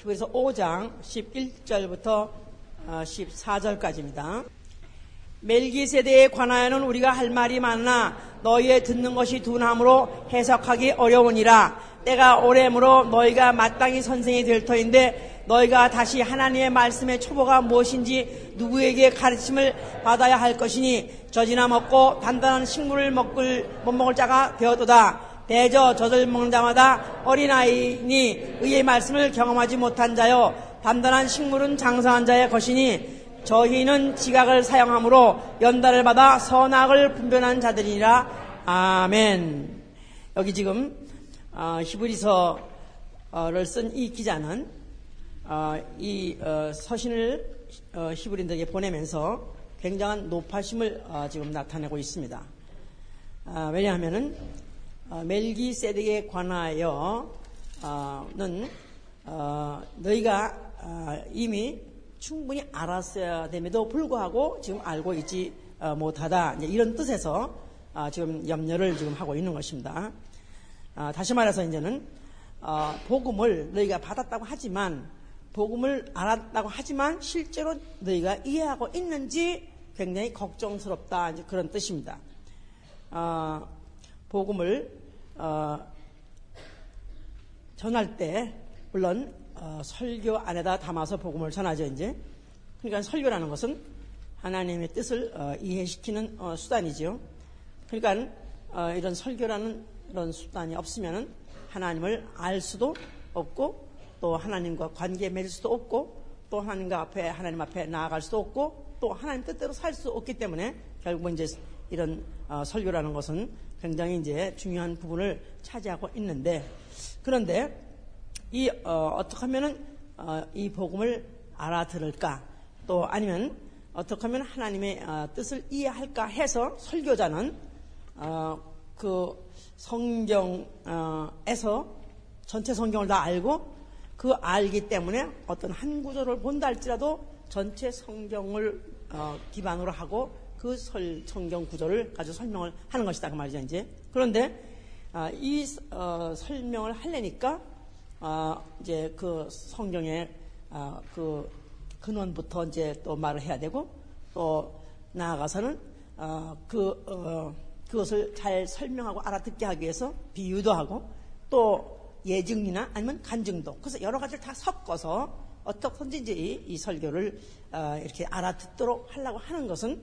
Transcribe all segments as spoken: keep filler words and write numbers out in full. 히브리서 오 장 십일 절부터 십사 절까지입니다. 멜기세덱에 관하여는 우리가 할 말이 많나 너희의 듣는 것이 둔함으로 해석하기 어려우니라. 때가 오래므로 너희가 마땅히 선생이 될 터인데 너희가 다시 하나님의 말씀의 초보가 무엇인지 누구에게 가르침을 받아야 할 것이니 젖이나 먹고 단단한 식물을 먹을, 못 먹을 자가 되었도다. 대저 젖을 먹는 자마다 어린아이니 의의 말씀을 경험하지 못한 자요 단단한 식물은 장성한 자의 것이니 저희는 지각을 사용함으로 연단을 받아 선악을 분별한 자들이니라. 아멘. 여기 지금 히브리서를 쓴 이 기자는 이 서신을 히브리인들에게 보내면서 굉장한 노파심을 지금 나타내고 있습니다. 왜냐하면은 멜기세덱에 관하여는 너희가 이미 충분히 알았어야 됨에도 불구하고 지금 알고 있지 못하다. 이제 이런 뜻에서 지금 염려를 지금 하고 있는 것입니다. 다시 말해서 이제는 복음을 너희가 받았다고 하지만 복음을 알았다고 하지만 실제로 너희가 이해하고 있는지 굉장히 걱정스럽다. 이제 그런 뜻입니다. 복음을 전할 때 물론 어, 설교 안에다 담아서 복음을 전하죠, 이제. 그러니까 설교라는 것은 하나님의 뜻을 어, 이해시키는 어, 수단이죠. 그러니까 어, 이런 설교라는 이런 수단이 없으면은 하나님을 알 수도 없고 또 하나님과 관계 맺을 수도 없고 또 하나님과 앞에 하나님 앞에 나아갈 수도 없고 또 하나님 뜻대로 살 수 없기 때문에 결국 이제 이런 어, 설교라는 것은 굉장히 이제 중요한 부분을 차지하고 있는데 그런데. 이, 어, 어떻게 하면은, 어, 이 복음을 알아들을까? 또 아니면, 어떻게 하면 하나님의 어, 뜻을 이해할까? 해서 설교자는, 어, 그 성경에서 전체 성경을 다 알고, 그 알기 때문에 어떤 한 구절을 본다 할지라도 전체 성경을 어, 기반으로 하고, 그 설, 성경 구절을 가지고 설명을 하는 것이다. 그 말이죠, 이제. 그런데, 어, 이 어, 설명을 하려니까, 아, 이제 그 성경의 아, 그 근원부터 이제 또 말을 해야 되고 또 나아가서는 아, 그 어, 그것을 잘 설명하고 알아듣게 하기 위해서 비유도 하고 또 예증이나 아니면 간증도 그래서 여러 가지를 다 섞어서 어떻게든지 이제 이, 이 설교를 아, 이렇게 알아듣도록 하려고 하는 것은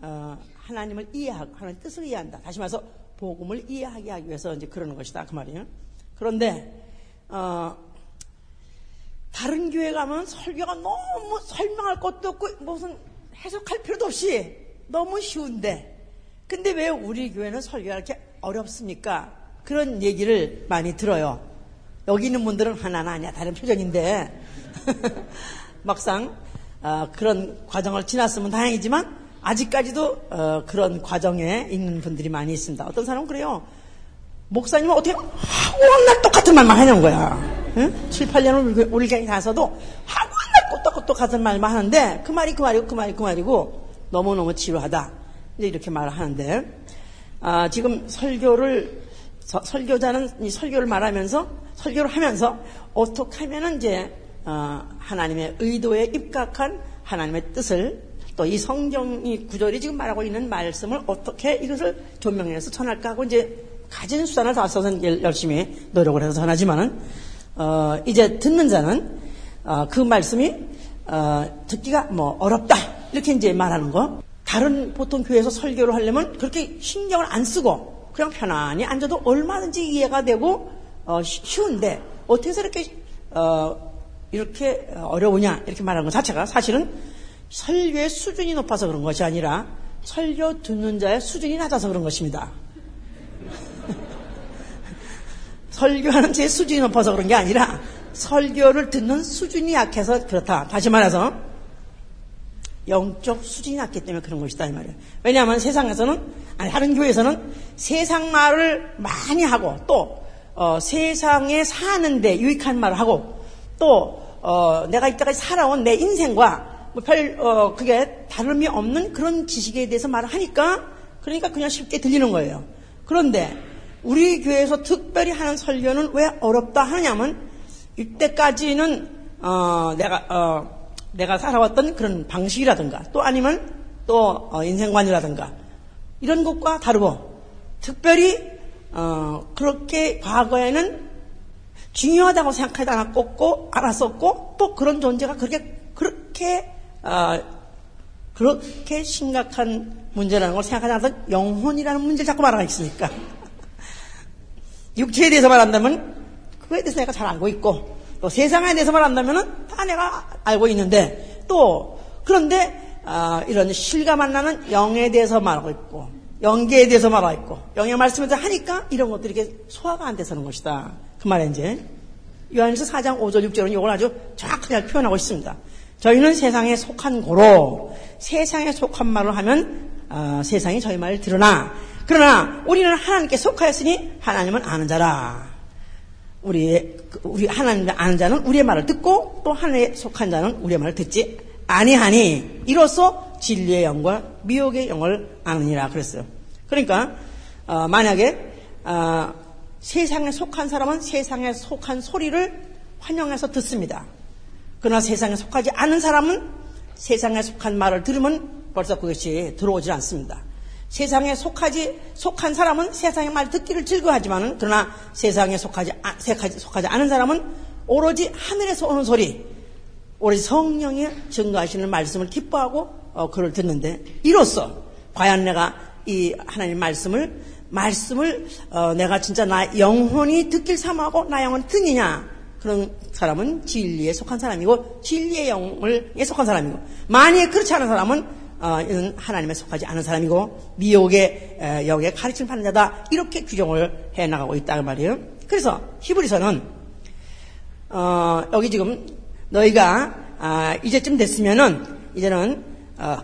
아, 하나님을 이해하고 하나님 뜻을 이해한다. 다시 말해서 복음을 이해하게 하기 위해서 이제 그러는 것이다 그 말이에요. 그런데 어, 다른 교회 가면 설교가 너무 설명할 것도 없고 무슨 해석할 필요도 없이 너무 쉬운데 근데 왜 우리 교회는 설교가 이렇게 어렵습니까? 그런 얘기를 많이 들어요. 여기 있는 분들은 하나는 아니야 다른 표정인데 막상 어, 그런 과정을 지났으면 다행이지만 아직까지도 어, 그런 과정에 있는 분들이 많이 있습니다. 어떤 사람은 그래요. 목사님은 어떻게 하고날 똑같은 말만 하는 거야. 응? 칠, 팔 년을 우리 교회 가서도 하고날 꼬딱꼬딱 같은 말만 하는데 그 말이 그 말이고 그 말이 그 말이고 너무너무 지루하다. 이제 이렇게 말을 하는데 아, 지금 설교를 서, 설교자는 이 설교를 말하면서 설교를 하면서 어떻게 하면 이제 어, 하나님의 의도에 입각한 하나님의 뜻을 또 이 성경이 구절이 지금 말하고 있는 말씀을 어떻게 이것을 조명해서 전할까 하고 이제. 가진 수단을 다 써서 열심히 노력을 해서 전하지만은, 어, 이제 듣는 자는, 어, 그 말씀이, 어, 듣기가 뭐 어렵다. 이렇게 이제 말하는 거. 다른 보통 교회에서 설교를 하려면 그렇게 신경을 안 쓰고 그냥 편안히 앉아도 얼마든지 이해가 되고, 어, 쉬운데, 어떻게 해서 이렇게, 어, 이렇게 어려우냐. 이렇게 말하는 것 자체가 사실은 설교의 수준이 높아서 그런 것이 아니라 설교 듣는 자의 수준이 낮아서 그런 것입니다. 설교하는 제 수준이 높아서 그런 게 아니라 설교를 듣는 수준이 약해서 그렇다. 다시 말해서 영적 수준이 낮기 때문에 그런 것이다 이 말이에요. 왜냐하면 세상에서는 아니 다른 교회에서는 세상 말을 많이 하고 또 어, 세상에 사는데 유익한 말을 하고 또 어, 내가 이때까지 살아온 내 인생과 뭐 별 어, 그게 다름이 없는 그런 지식에 대해서 말을 하니까 그러니까 그냥 쉽게 들리는 거예요. 그런데 우리 교회에서 특별히 하는 설교는 왜 어렵다 하느냐면 이때까지는 어, 내가 어, 내가 살아왔던 그런 방식이라든가 또 아니면 또 어, 인생관이라든가 이런 것과 다르고, 특별히 어, 그렇게 과거에는 중요하다고 생각하지 않았었고 알았었고 또 그런 존재가 그렇게 그렇게 어, 그렇게 심각한 문제라는 걸 생각하지 않았던 영혼이라는 문제를 자꾸 말하고 있으니까 육체에 대해서 말한다면 그거에 대해서 내가 잘 알고 있고, 또 세상에 대해서 말한다면 다 내가 알고 있는데, 또 그런데 어, 이런 실감만 나는 영에 대해서 말하고 있고 영계에 대해서 말하고 있고 영의 말씀에 대해서 하니까 이런 것들이 이렇게 소화가 안 돼서는 것이다. 그 말에 이제 요한일서 사 장 오 절 육 절은 이걸 아주 정확하게 표현하고 있습니다. 저희는 세상에 속한 고로, 세상에 속한 말을 하면 어, 세상이 저희 말을 들으나, 그러나 우리는 하나님께 속하였으니 하나님은 아는 자라. 우리 우리 하나님을 아는 자는 우리의 말을 듣고 또 하나님에 속한 자는 우리의 말을 듣지 아니하니 이로써 진리의 영과 미혹의 영을 아느니라 그랬어요. 그러니까 어, 만약에 어, 세상에 속한 사람은 세상에 속한 소리를 환영해서 듣습니다. 그러나 세상에 속하지 않은 사람은 세상에 속한 말을 들으면 벌써 그것이 들어오질 않습니다. 세상에 속하지, 속한 사람은 세상의 말 듣기를 즐거워하지만은, 그러나 세상에 속하지, 속하지, 속하지 않은 사람은 오로지 하늘에서 오는 소리, 오로지 성령이 증거하시는 말씀을 기뻐하고, 어, 그걸 듣는데, 이로써, 과연 내가 이 하나님의 말씀을, 말씀을, 어, 내가 진짜 나 영혼이 듣길 삼하고, 나 영혼이 듣느냐. 그런 사람은 진리에 속한 사람이고, 진리의 영을 속한 사람이고, 만약에 그렇지 않은 사람은 어, 이는 하나님에 속하지 않은 사람이고 미혹의 에, 영에 가르침을 받는 자다, 이렇게 규정을 해나가고 있다는 말이에요. 그래서 히브리서는 어, 여기 지금 너희가 아, 이제쯤 됐으면은 이제는 어,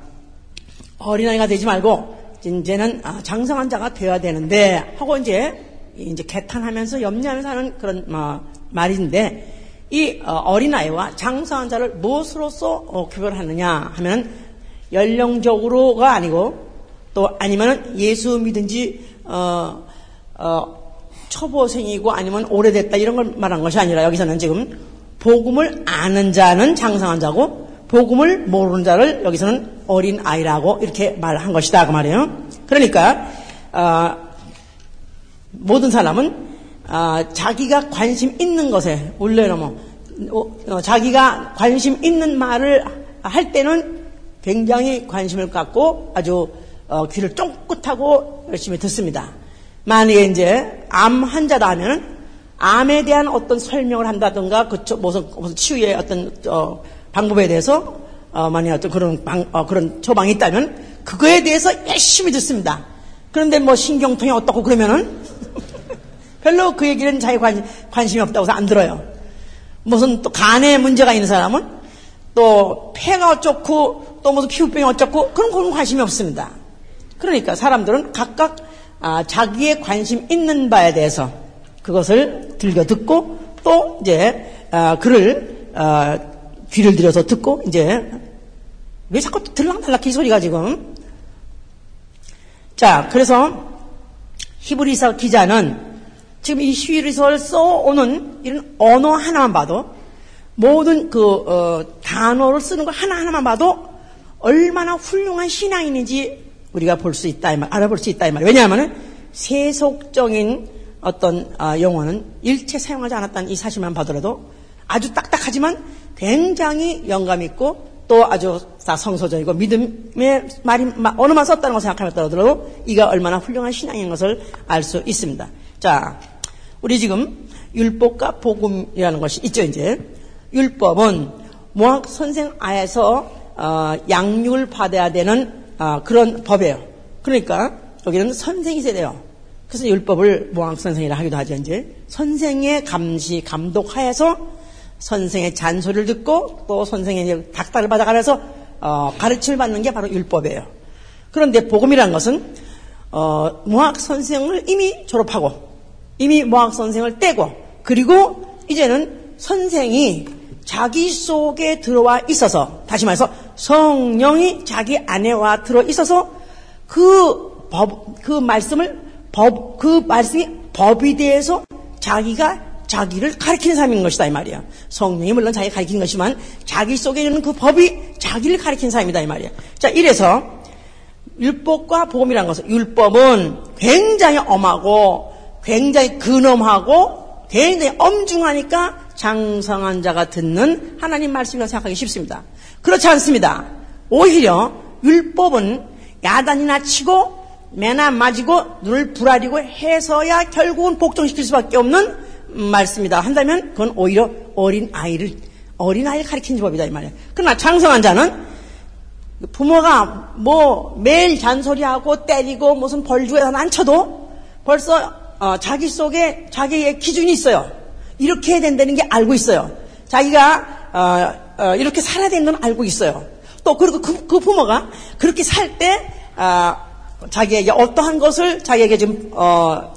어린아이가 되지 말고 이제는 아, 장성한 자가 되어야 되는데 하고 이제 이제 개탄하면서 염려하면서 하는 그런 어, 말인데, 이 어, 어린아이와 장성한 자를 무엇으로써 어, 구별하느냐 하면은 연령적으로가 아니고, 또 아니면 예수 믿은 지 어, 어, 초보생이고 아니면 오래됐다 이런 걸 말한 것이 아니라, 여기서는 지금 복음을 아는 자는 장성한 자고 복음을 모르는 자를 여기서는 어린 아이라고 이렇게 말한 것이다 그 말이에요. 그러니까 어, 모든 사람은 어, 자기가 관심 있는 것에, 원래는 뭐 어, 자기가 관심 있는 말을 할 때는 굉장히 관심을 갖고 아주 어, 귀를 쫑긋하고 열심히 듣습니다. 만약에 이제 암 환자다 하면은 암에 대한 어떤 설명을 한다든가 그 무슨, 무슨 치유의 어떤 어, 방법에 대해서 어, 만약에 어떤 그런 방, 어, 그런 처방이 있다면 그거에 대해서 열심히 듣습니다. 그런데 뭐 신경통이 어떻고 그러면은 별로 그 얘기는 자기 관, 관심이 없다고 해서 안 들어요. 무슨 또 간에 문제가 있는 사람은 또 폐가 어쩌고 또 무슨 피부병이 어쩌고 그런 거는 관심이 없습니다. 그러니까 사람들은 각각 아, 자기의 관심 있는 바에 대해서 그것을 들려 듣고 또 이제 아, 그를 아, 귀를 들여서 듣고, 이제 왜 자꾸 들락날락 이 소리가 지금. 자, 그래서 히브리서 기자는 지금 이 히브리서를 써오는 이런 언어 하나만 봐도, 모든 그 어, 단어를 쓰는 거 하나하나만 봐도 얼마나 훌륭한 신앙인인지 우리가 볼 수 있다 이 말, 알아볼 수 있다 이 말. 왜냐하면 세속적인 어떤 어, 용어는 일체 사용하지 않았다는 이 사실만 봐더라도 아주 딱딱하지만 굉장히 영감 있고 또 아주 다 성서적이고 믿음의 말이 어느만 썼다는 걸 생각하더라도 이가 얼마나 훌륭한 신앙인 것을 알 수 있습니다. 자, 우리 지금 율법과 복음이라는 것이 있죠. 이제 율법은 모학 선생 아에서 어, 양육을 받아야 되는 어, 그런 법이에요. 그러니까 여기는 선생이 있어야 돼요. 그래서 율법을 모학 선생이라 하기도 하죠. 이제 선생의 감시 감독 하에서 선생의 잔소리를 듣고 또 선생의 닥달을 받아가면서 어, 가르침을 받는 게 바로 율법이에요. 그런데 복음이라는 것은 어, 모학 선생을 이미 졸업하고 이미 모학 선생을 떼고, 그리고 이제는 선생이 자기 속에 들어와 있어서, 다시 말해서 성령이 자기 안에 와 들어 있어서 그 법, 그 말씀을 법, 그 말씀이 법이 돼서 자기가 자기를 가리키는 사람인 것이다 이 말이야. 성령이 물론 자기를 가리키는 것이지만 자기 속에 있는 그 법이 자기를 가리키는 사람이다 이 말이야. 자, 이래서 율법과 복음이라는 것은, 율법은 굉장히 엄하고 굉장히 근엄하고 굉장히 엄중하니까 장성한 자가 듣는 하나님 말씀이라고 생각하기 쉽습니다. 그렇지 않습니다. 오히려 율법은 야단이나 치고 매나 맞이고 눈을 부라리고 해서야 결국은 복종시킬 수밖에 없는 말씀이다 한다면 그건 오히려 어린아이를 어린아이를 가리키는 법이다 이 말이에요. 그러나 장성한 자는 부모가 뭐 매일 잔소리하고 때리고 무슨 벌주에서 안 쳐도 벌써 어, 자기 속에 자기의 기준이 있어요. 이렇게 해야 된다는 게 알고 있어요. 자기가 어, 어, 이렇게 살아야 되는 건 알고 있어요. 또 그리고 그, 그 부모가 그렇게 살 때 어, 자기에게 어떠한 것을 자기에게 지금 어,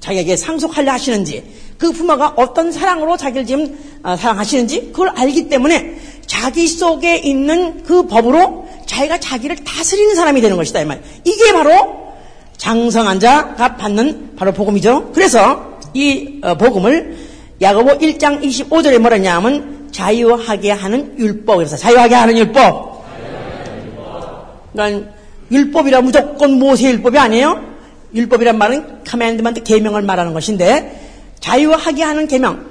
자기에게 상속하려 하시는지, 그 부모가 어떤 사랑으로 자기를 지금 어, 사랑하시는지 그걸 알기 때문에 자기 속에 있는 그 법으로 자기가 자기를 다스리는 사람이 되는 것이다 이 말. 이게 바로 장성한 자가 받는 바로 복음이죠. 그래서 이 어, 복음을 야고보 일 장 이십오 절에 뭐라 했냐 하면 자유하게 하는 율법에서 자유하게 하는 율법. 그러니까 율법이라 무조건 모세 율법이 아니에요. 율법이란 말은 커맨드먼트 계명을 말하는 것인데 자유하게 하는 계명.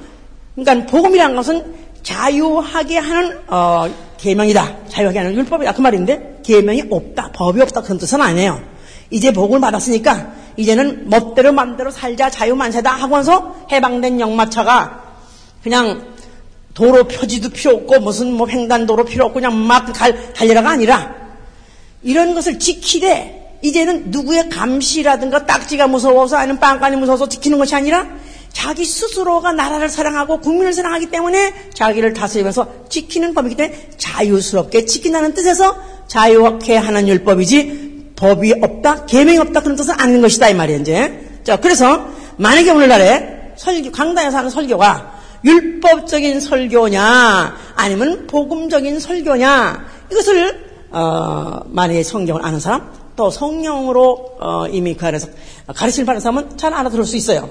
그러니까 복음이란 것은 자유하게 하는 어, 계명이다. 자유하게 하는 율법이다. 그 말인데 계명이 없다, 법이 없다 그런 뜻은 아니에요. 이제 복음을 받았으니까 이제는 멋대로 맘대로 살자, 자유 만세다 하고서 해방된 역마차가 그냥 도로 표지도 필요 없고 무슨 뭐 횡단도로 필요 없고 그냥 막 갈, 달려라가 아니라 이런 것을 지키되 이제는 누구의 감시라든가 딱지가 무서워서 아니면 빵간이 무서워서 지키는 것이 아니라 자기 스스로가 나라를 사랑하고 국민을 사랑하기 때문에 자기를 다스리면서 지키는 법이기 때문에 자유스럽게 지킨다는 뜻에서 자유하게 하는 율법이지 법이 없다, 계명이 없다 그런 뜻은 아닌 것이다 이 말이에요 이제. 자, 그래서 만약에 오늘날에 설교, 강단에서 하는 설교가 율법적인 설교냐 아니면 복음적인 설교냐, 이것을 어, 만약에 성경을 아는 사람 또 성령으로 어, 이미 그 안에서 가르침을 받은 사람은 잘 알아들을 수 있어요.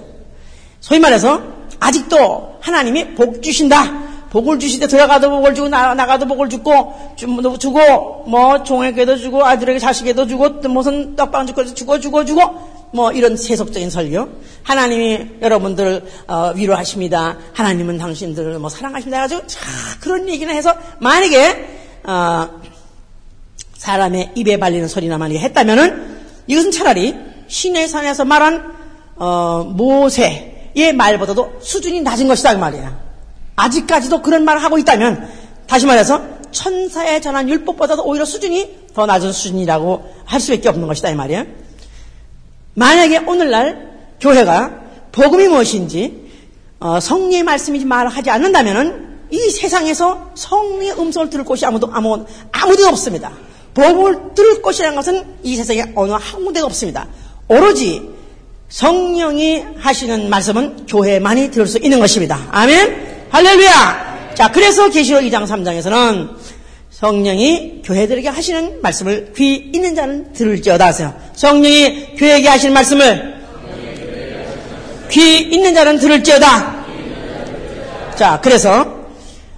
소위 말해서 아직도 하나님이 복 주신다, 복을 주시되 들어가도 복을 주고 나, 나가도 복을 주고 주고, 주고 뭐 종에게도 주고 아들에게 자식에게도 주고 또 무슨 떡방주까지 주고 주고 주고 뭐 이런 세속적인 설교, 하나님이 여러분들 어, 위로하십니다, 하나님은 당신들을 뭐 사랑하십니다 해가지고 자, 그런 얘기나 해서 만약에 어, 사람의 입에 발리는 소리나 만약에 했다면은 이것은 차라리 시내산에서 말한 어, 모세 예 말보다도 수준이 낮은 것이다 그 말이야. 아직까지도 그런 말을 하고 있다면 다시 말해서 천사에 전한 율법보다도 오히려 수준이 더 낮은 수준이라고 할 수밖에 없는 것이다 이 말이야. 만약에 오늘날 교회가 복음이 무엇인지 어, 성리의 말씀인지 말하지 않는다면은 이 세상에서 성리의 음성을 들을 곳이 아무도 아무 아무도 없습니다. 복음을 들을 곳이라는 것은 이 세상에 어느 한 군데도 없습니다. 오로지 성령이 하시는 말씀은 교회만이 들을 수 있는 것입니다. 아멘. 할렐루야. 자, 그래서 계시록 이 장 삼 장에서는 성령이 교회들에게 하시는 말씀을 귀 있는 자는 들을지어다 하세요. 성령이 교회에게 하시는 말씀을 귀 있는 자는 들을지어다. 자, 그래서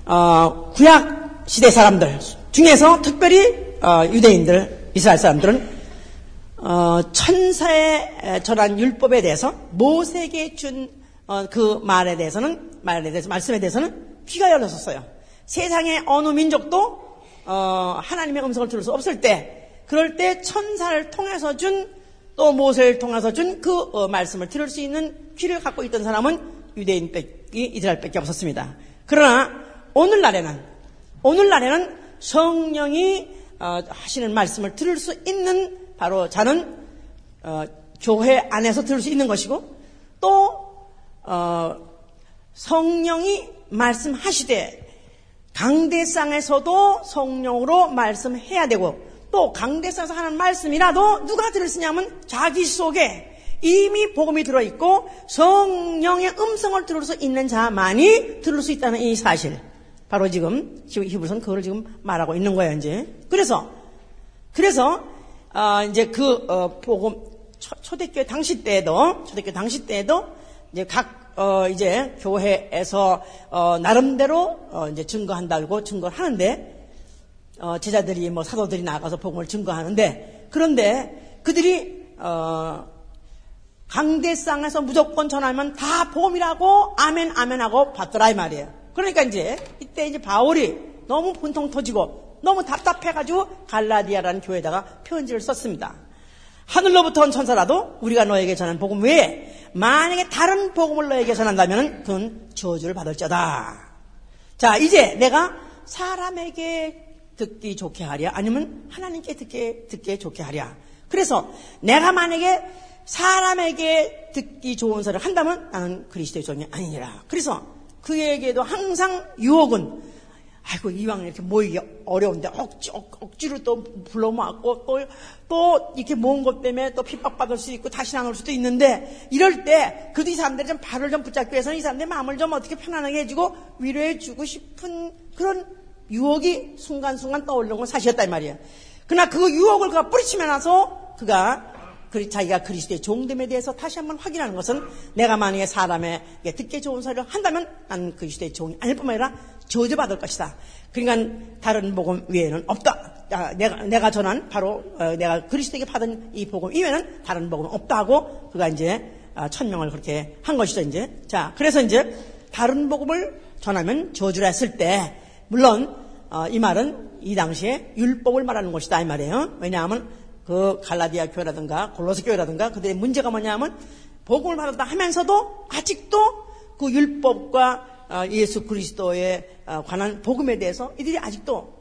어, 구약 시대 사람들 중에서 특별히 어, 유대인들, 이스라엘 사람들은 어, 천사의 전한 율법에 대해서 모세에게 준 그 말에 대해서는 말에 대해서 말씀에 대해서는 귀가 열렸었어요. 세상의 어느 민족도 어, 하나님의 음성을 들을 수 없을 때, 그럴 때 천사를 통해서 준, 또 모세를 통해서 준 그 어, 말씀을 들을 수 있는 귀를 갖고 있던 사람은 유대인 뺏기 이스라엘밖에 없었습니다. 그러나 오늘날에는 오늘날에는 성령이 어, 하시는 말씀을 들을 수 있는 바로 자는 어, 교회 안에서 들을 수 있는 것이고, 또 어, 성령이 말씀하시되 강대상에서도 성령으로 말씀해야 되고, 또 강대상에서 하는 말씀이라도 누가 들을 수 있냐면 자기 속에 이미 복음이 들어있고 성령의 음성을 들을 수 있는 자만이 들을 수 있다는 이 사실, 바로 지금 히브리서는 그걸 지금 말하고 있는 거예요 이제. 그래서 그래서 어, 이제 그, 어, 복음, 초대교회 당시 때에도, 초대교회 당시 때에도, 이제 각 어, 이제 교회에서 어, 나름대로 어, 이제 증거한다고 증거를 하는데 어, 제자들이 뭐 사도들이 나가서 복음을 증거하는데 그런데 그들이 어, 강대상에서 무조건 전하면 다 복음이라고 아멘 아멘하고 받더라 이 말이에요. 그러니까 이제 이때 이제 바울이 너무 분통 터지고 너무 답답해가지고 갈라디아라는 교회에다가 편지를 썼습니다. 하늘로부터 온 천사라도 우리가 너에게 전한 복음 외에 만약에 다른 복음을 너에게 전한다면 그건 저주를 받을지어다. 자, 이제 내가 사람에게 듣기 좋게 하랴 아니면 하나님께 듣게, 듣게 좋게 하랴. 그래서 내가 만약에 사람에게 듣기 좋은 소리를 한다면 나는 그리스도의 종이 아니니라. 그래서 그에게도 항상 유혹은 아이고 이왕 이렇게 모이기 어려운데 억지, 억, 억지로 또 불러먹고 또, 또 이렇게 모은 것 때문에 또 핍박받을 수 있고 다시 나올 수도 있는데 이럴 때 그래도 이 사람들이 좀 발을 좀 붙잡기 위해서는 이 사람들의 마음을 좀 어떻게 편안하게 해주고 위로해주고 싶은 그런 유혹이 순간순간 떠오르는 건 사실이었단 말이에요. 그러나 그 유혹을 그가 뿌리치며 나서 그가 자기가 그리스도의 종됨에 대해서 다시 한번 확인하는 것은 내가 만약에 사람에게 듣기 좋은 소리를 한다면 나는 그리스도의 종이 아닐 뿐만 아니라 저주받을 것이다. 그러니까 다른 복음 외에는 없다. 아, 내가, 내가 전한 바로 어, 내가 그리스도에게 받은 이 복음 이외에는 다른 복음은 없다고 그가 이제 아, 천명을 그렇게 한 것이죠. 이제 자 그래서 이제 다른 복음을 전하면 저주라 했을 때 물론 어, 이 말은 이 당시에 율법을 말하는 것이다 이 말이에요. 왜냐하면 그 갈라디아 교회라든가 골로새 교회라든가 그들의 문제가 뭐냐면 복음을 받았다 하면서도 아직도 그 율법과 예수 그리스도에 관한 복음에 대해서 이들이 아직도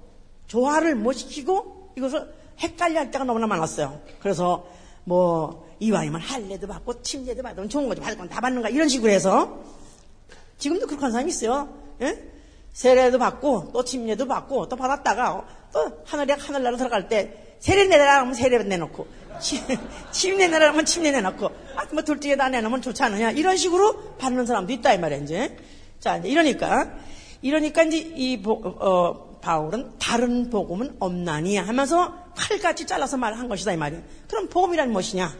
조화를 못 시키고 이것을 헷갈려할 때가 너무나 많았어요. 그래서 뭐 이왕이면 할례도 받고 침례도 받으면 좋은 거죠. 받을 건 다 받는가 이런 식으로 해서 지금도 그렇게 하는 사람이 있어요. 예? 세례도 받고 또 침례도 받고 또 받았다가 또 하늘에 하늘나라 들어갈 때 세례 내라 하면 세례 내놓고 침례 내라 하면 침례 내놓고 아, 뭐 둘 중에 다 내놓으면 좋지 않느냐 이런 식으로 받는 사람도 있다 이 말이야 이제. 자 이제 이러니까 이러니까 이제 이 보, 어, 바울은 다른 복음은 없나니 하면서 칼같이 잘라서 말한 것이다 이 말이야. 그럼 복음이란 무엇이냐?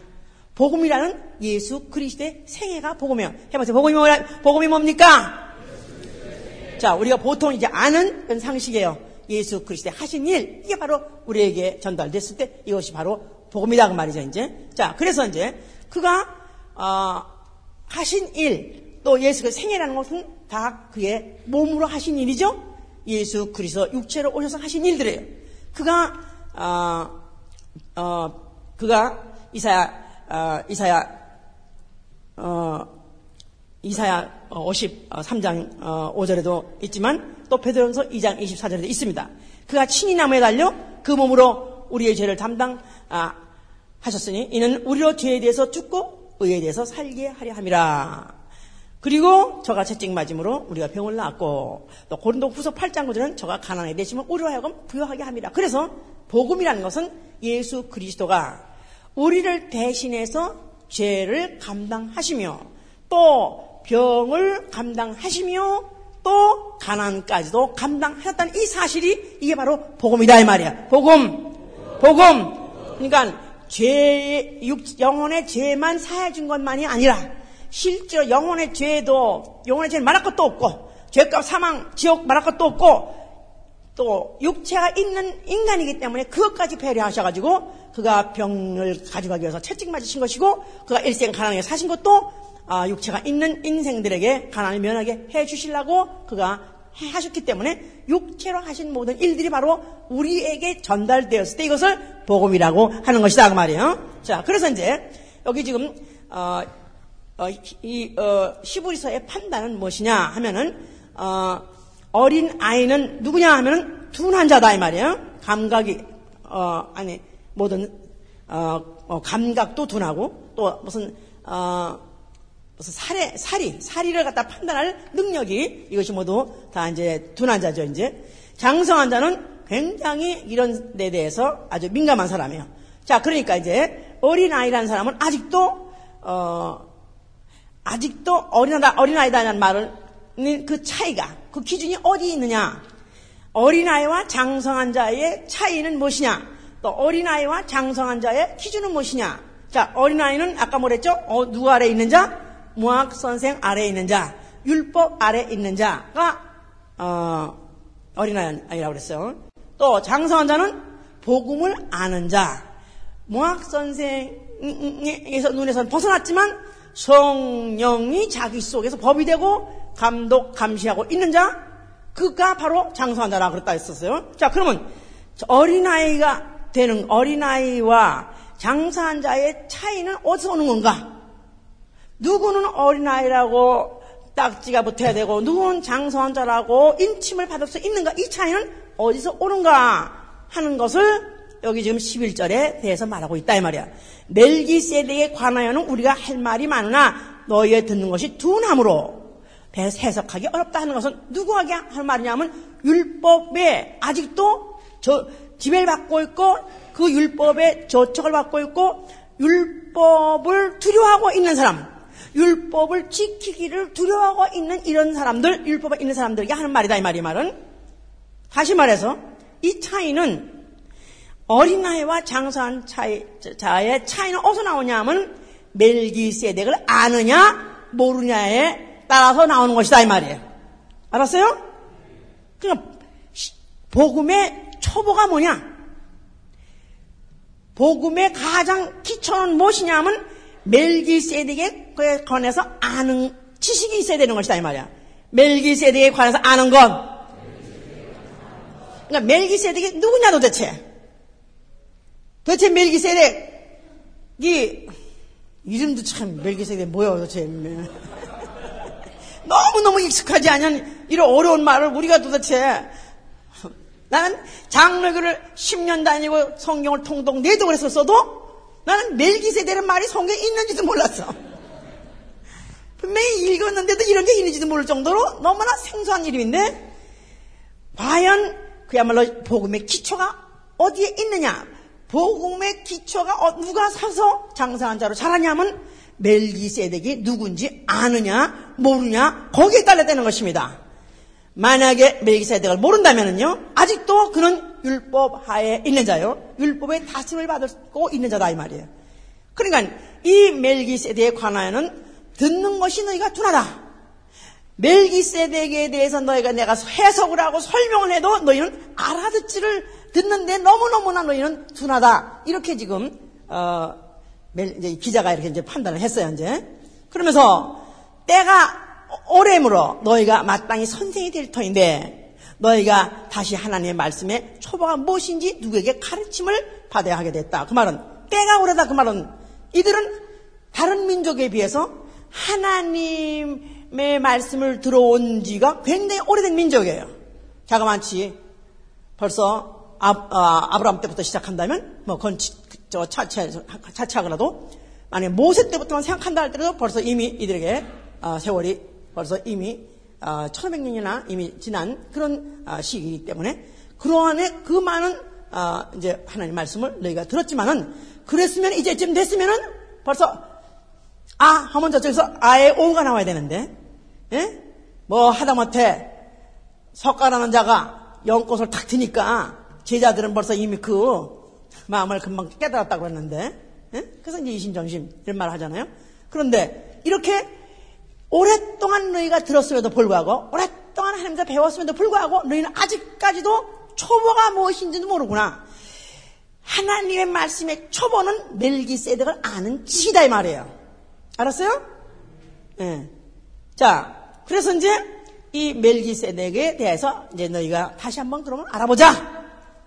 복음이라는 예수 그리스도의 생애가 복음이야. 해보세요. 복음이 뭐야? 복음이 뭡니까? 자 우리가 보통 이제 아는 그런 상식이에요. 예수 그리스도의 하신 일 이게 바로 우리에게 전달됐을 때 이것이 바로 복음이다 그 말이죠 이제. 자 그래서 이제 그가 어, 하신 일 또 예수의 생애라는 것은 다 그의 몸으로 하신 일이죠. 예수 그리스도 육체로 오셔서 하신 일들이에요. 그가 어, 어, 그가 이사야 어, 이사야 어, 이사야 오십삼 장 오 절에도 있지만 또 베드로전서 이 장 이십사 절에도 있습니다. 그가 친히 나무에 달려 그 몸으로 우리의 죄를 담당하셨으니 이는 우리로 죄에 대해서 죽고 의에 대해서 살게 하려 함이라. 그리고 저가 채찍 맞음으로 우리가 병을 낳았고 또 고린도후서 팔 장 구 절은 저가 가난하게 되심을 우리로 하여금 부유하게 함이라. 그래서 복음이라는 것은 예수 그리스도가 우리를 대신해서 죄를 감당하시며 또 병을 감당하시며 또 가난까지도 감당하셨다는 이 사실이 이게 바로 복음이다 이 말이야. 복음, 복음. 그러니까 죄, 영혼의 죄만 사해준 것만이 아니라 실제로 영혼의 죄도 영혼의 죄는 말할 것도 없고 죄값 사망 지옥 말할 것도 없고 또 육체가 있는 인간이기 때문에 그것까지 배려하셔가지고 그가 병을 가져가기 위해서 채찍 맞으신 것이고 그가 일생 가난하게 사신 것도 아, 육체가 있는 인생들에게 가난을 면하게 해주시려고 그가 하셨기 때문에 육체로 하신 모든 일들이 바로 우리에게 전달되었을 때 이것을 복음이라고 하는 것이다 그 말이에요. 자, 그래서 이제 여기 지금 어, 어, 이 어, 히브리서의 판단은 무엇이냐 하면은 어, 어린 아이는 누구냐 하면은 둔한 자다 이 말이에요. 감각이 어, 아니 모든 어, 어, 감각도 둔하고 또 무슨 어, 무슨 살에, 살이, 살이를 갖다 판단할 능력이 이것이 모두 다 이제 둔한 자죠, 이제. 장성한 자는 굉장히 이런 데 대해서 아주 민감한 사람이에요. 자, 그러니까 이제 어린아이라는 사람은 아직도, 어, 아직도 어린아이다, 어린아이다라는 말은 그 차이가, 그 기준이 어디 있느냐. 어린아이와 장성한 자의 차이는 무엇이냐. 또 어린아이와 장성한 자의 기준은 무엇이냐. 자, 어린아이는 아까 뭐랬죠? 어, 누구 아래에 있는 자? 무학 선생 아래에 있는 자, 율법 아래에 있는 자가 어, 어린아이라고 그랬어요. 또 장성한 자는 복음을 아는 자. 무학 선생에서 눈에서는 벗어났지만 성령이 자기 속에서 법이 되고 감독 감시하고 있는 자, 그가 바로 장성한 자라 그랬다 했었어요. 자, 그러면 어린아이가 되는 어린아이와 장성한 자의 차이는 어디서 오는 건가? 누구는 어린아이라고 딱지가 붙어야 되고 누구는 장성한 자라고 인침을 받을 수 있는가? 이 차이는 어디서 오는가 하는 것을 여기 지금 십일 절에 대해서 말하고 있다 이 말이야. 멜기세덱에 관하여는 우리가 할 말이 많으나 너희의 듣는 것이 둔함으로 해석하기 어렵다 하는 것은 누구에게 할 말이냐면 율법에 아직도 저 지배를 받고 있고 그 율법의 저촉을 받고 있고 율법을 두려워하고 있는 사람, 율법을 지키기를 두려워하고 있는 이런 사람들, 율법에 있는 사람들에게 하는 말이다 이 말이 말은. 다시 말해서 이 차이는 어린아이와 장성한 차이, 자의 차이는 어디서 나오냐면 멜기세덱을 아느냐 모르냐에 따라서 나오는 것이다 이 말이에요. 알았어요? 그러니까 복음의 초보가 뭐냐? 복음의 가장 기초는 무엇이냐면 멜기세덱에 관해서 아는 지식이 있어야 되는 것이다 이 말이야. 멜기세덱에 관해서 아는 건. 그러니까 멜기세덱이 누구냐 도대체? 도대체 멜기세덱이 이름도 참 멜기세덱 뭐야 도대체. 너무너무 익숙하지 않은 이런 어려운 말을 우리가 도대체. 나는 장로교를 십 년 다니고 성경을 통독 내독을 했었어도 나는 멜기세덱이라는 말이 성경에 있는지도 몰랐어. 분명히 읽었는데도 이런 게 있는지도 모를 정도로 너무나 생소한 이름인데 과연 그야말로 복음의 기초가 어디에 있느냐. 복음의 기초가 누가 서서 장성한 자로 자라냐면 멜기세덱이 누군지 아느냐 모르냐 거기에 따라 되는 것입니다. 만약에 멜기세덱을 모른다면요 아직도 그는 율법 하에 있는 자요, 율법의 다스림을 받고 있는 자다 이 말이에요. 그러니까 이 멜기세덱에 관하여는 듣는 것이 너희가 둔하다. 멜기세덱에 대해서 너희가 내가 해석을 하고 설명을 해도 너희는 알아듣지를 듣는데 너무너무나 너희는 둔하다. 이렇게 지금, 어, 이제 기자가 이렇게 이제 판단을 했어요, 이제. 그러면서, 때가 오래므로 너희가 마땅히 선생이 될 터인데, 너희가 다시 하나님의 말씀에 초보가 무엇인지 누구에게 가르침을 받아야 하게 됐다. 그 말은, 때가 오래다. 그 말은, 이들은 다른 민족에 비해서 하나님의 말씀을 들어온 지가 굉장히 오래된 민족이에요. 자그만치 벌써, 아, 아, 아브라함 때부터 시작한다면, 뭐, 그건 저 차치, 차치하더라도, 만약 모세 때부터만 생각한다 할때도 벌써 이미 이들에게, 어, 세월이 벌써 이미, 어, 천오백 년이나 이미 지난 그런, 어, 시기이기 때문에, 그러한에 그 많은, 어, 이제, 하나님 말씀을 너희가 들었지만은, 그랬으면, 이제쯤 됐으면은, 벌써, 아! 하면 저쪽에서 아의 오가 나와야 되는데, 예? 뭐, 하다못해, 석가라는 자가 연꽃을 탁 드니까, 제자들은 벌써 이미 그 마음을 금방 깨달았다고 했는데, 예? 그래서 이제 이심전심 이런 말을 하잖아요. 그런데 이렇게 오랫동안 너희가 들었음에도 불구하고 오랫동안 하나님과 배웠음에도 불구하고 너희는 아직까지도 초보가 무엇인지도 모르구나. 하나님의 말씀의 초보는 멜기세덱을 아는 지시다 이 말이에요. 알았어요? 예. 자, 그래서 이제 이 멜기세덱에 대해서 이제 너희가 다시 한번 그러면 알아보자.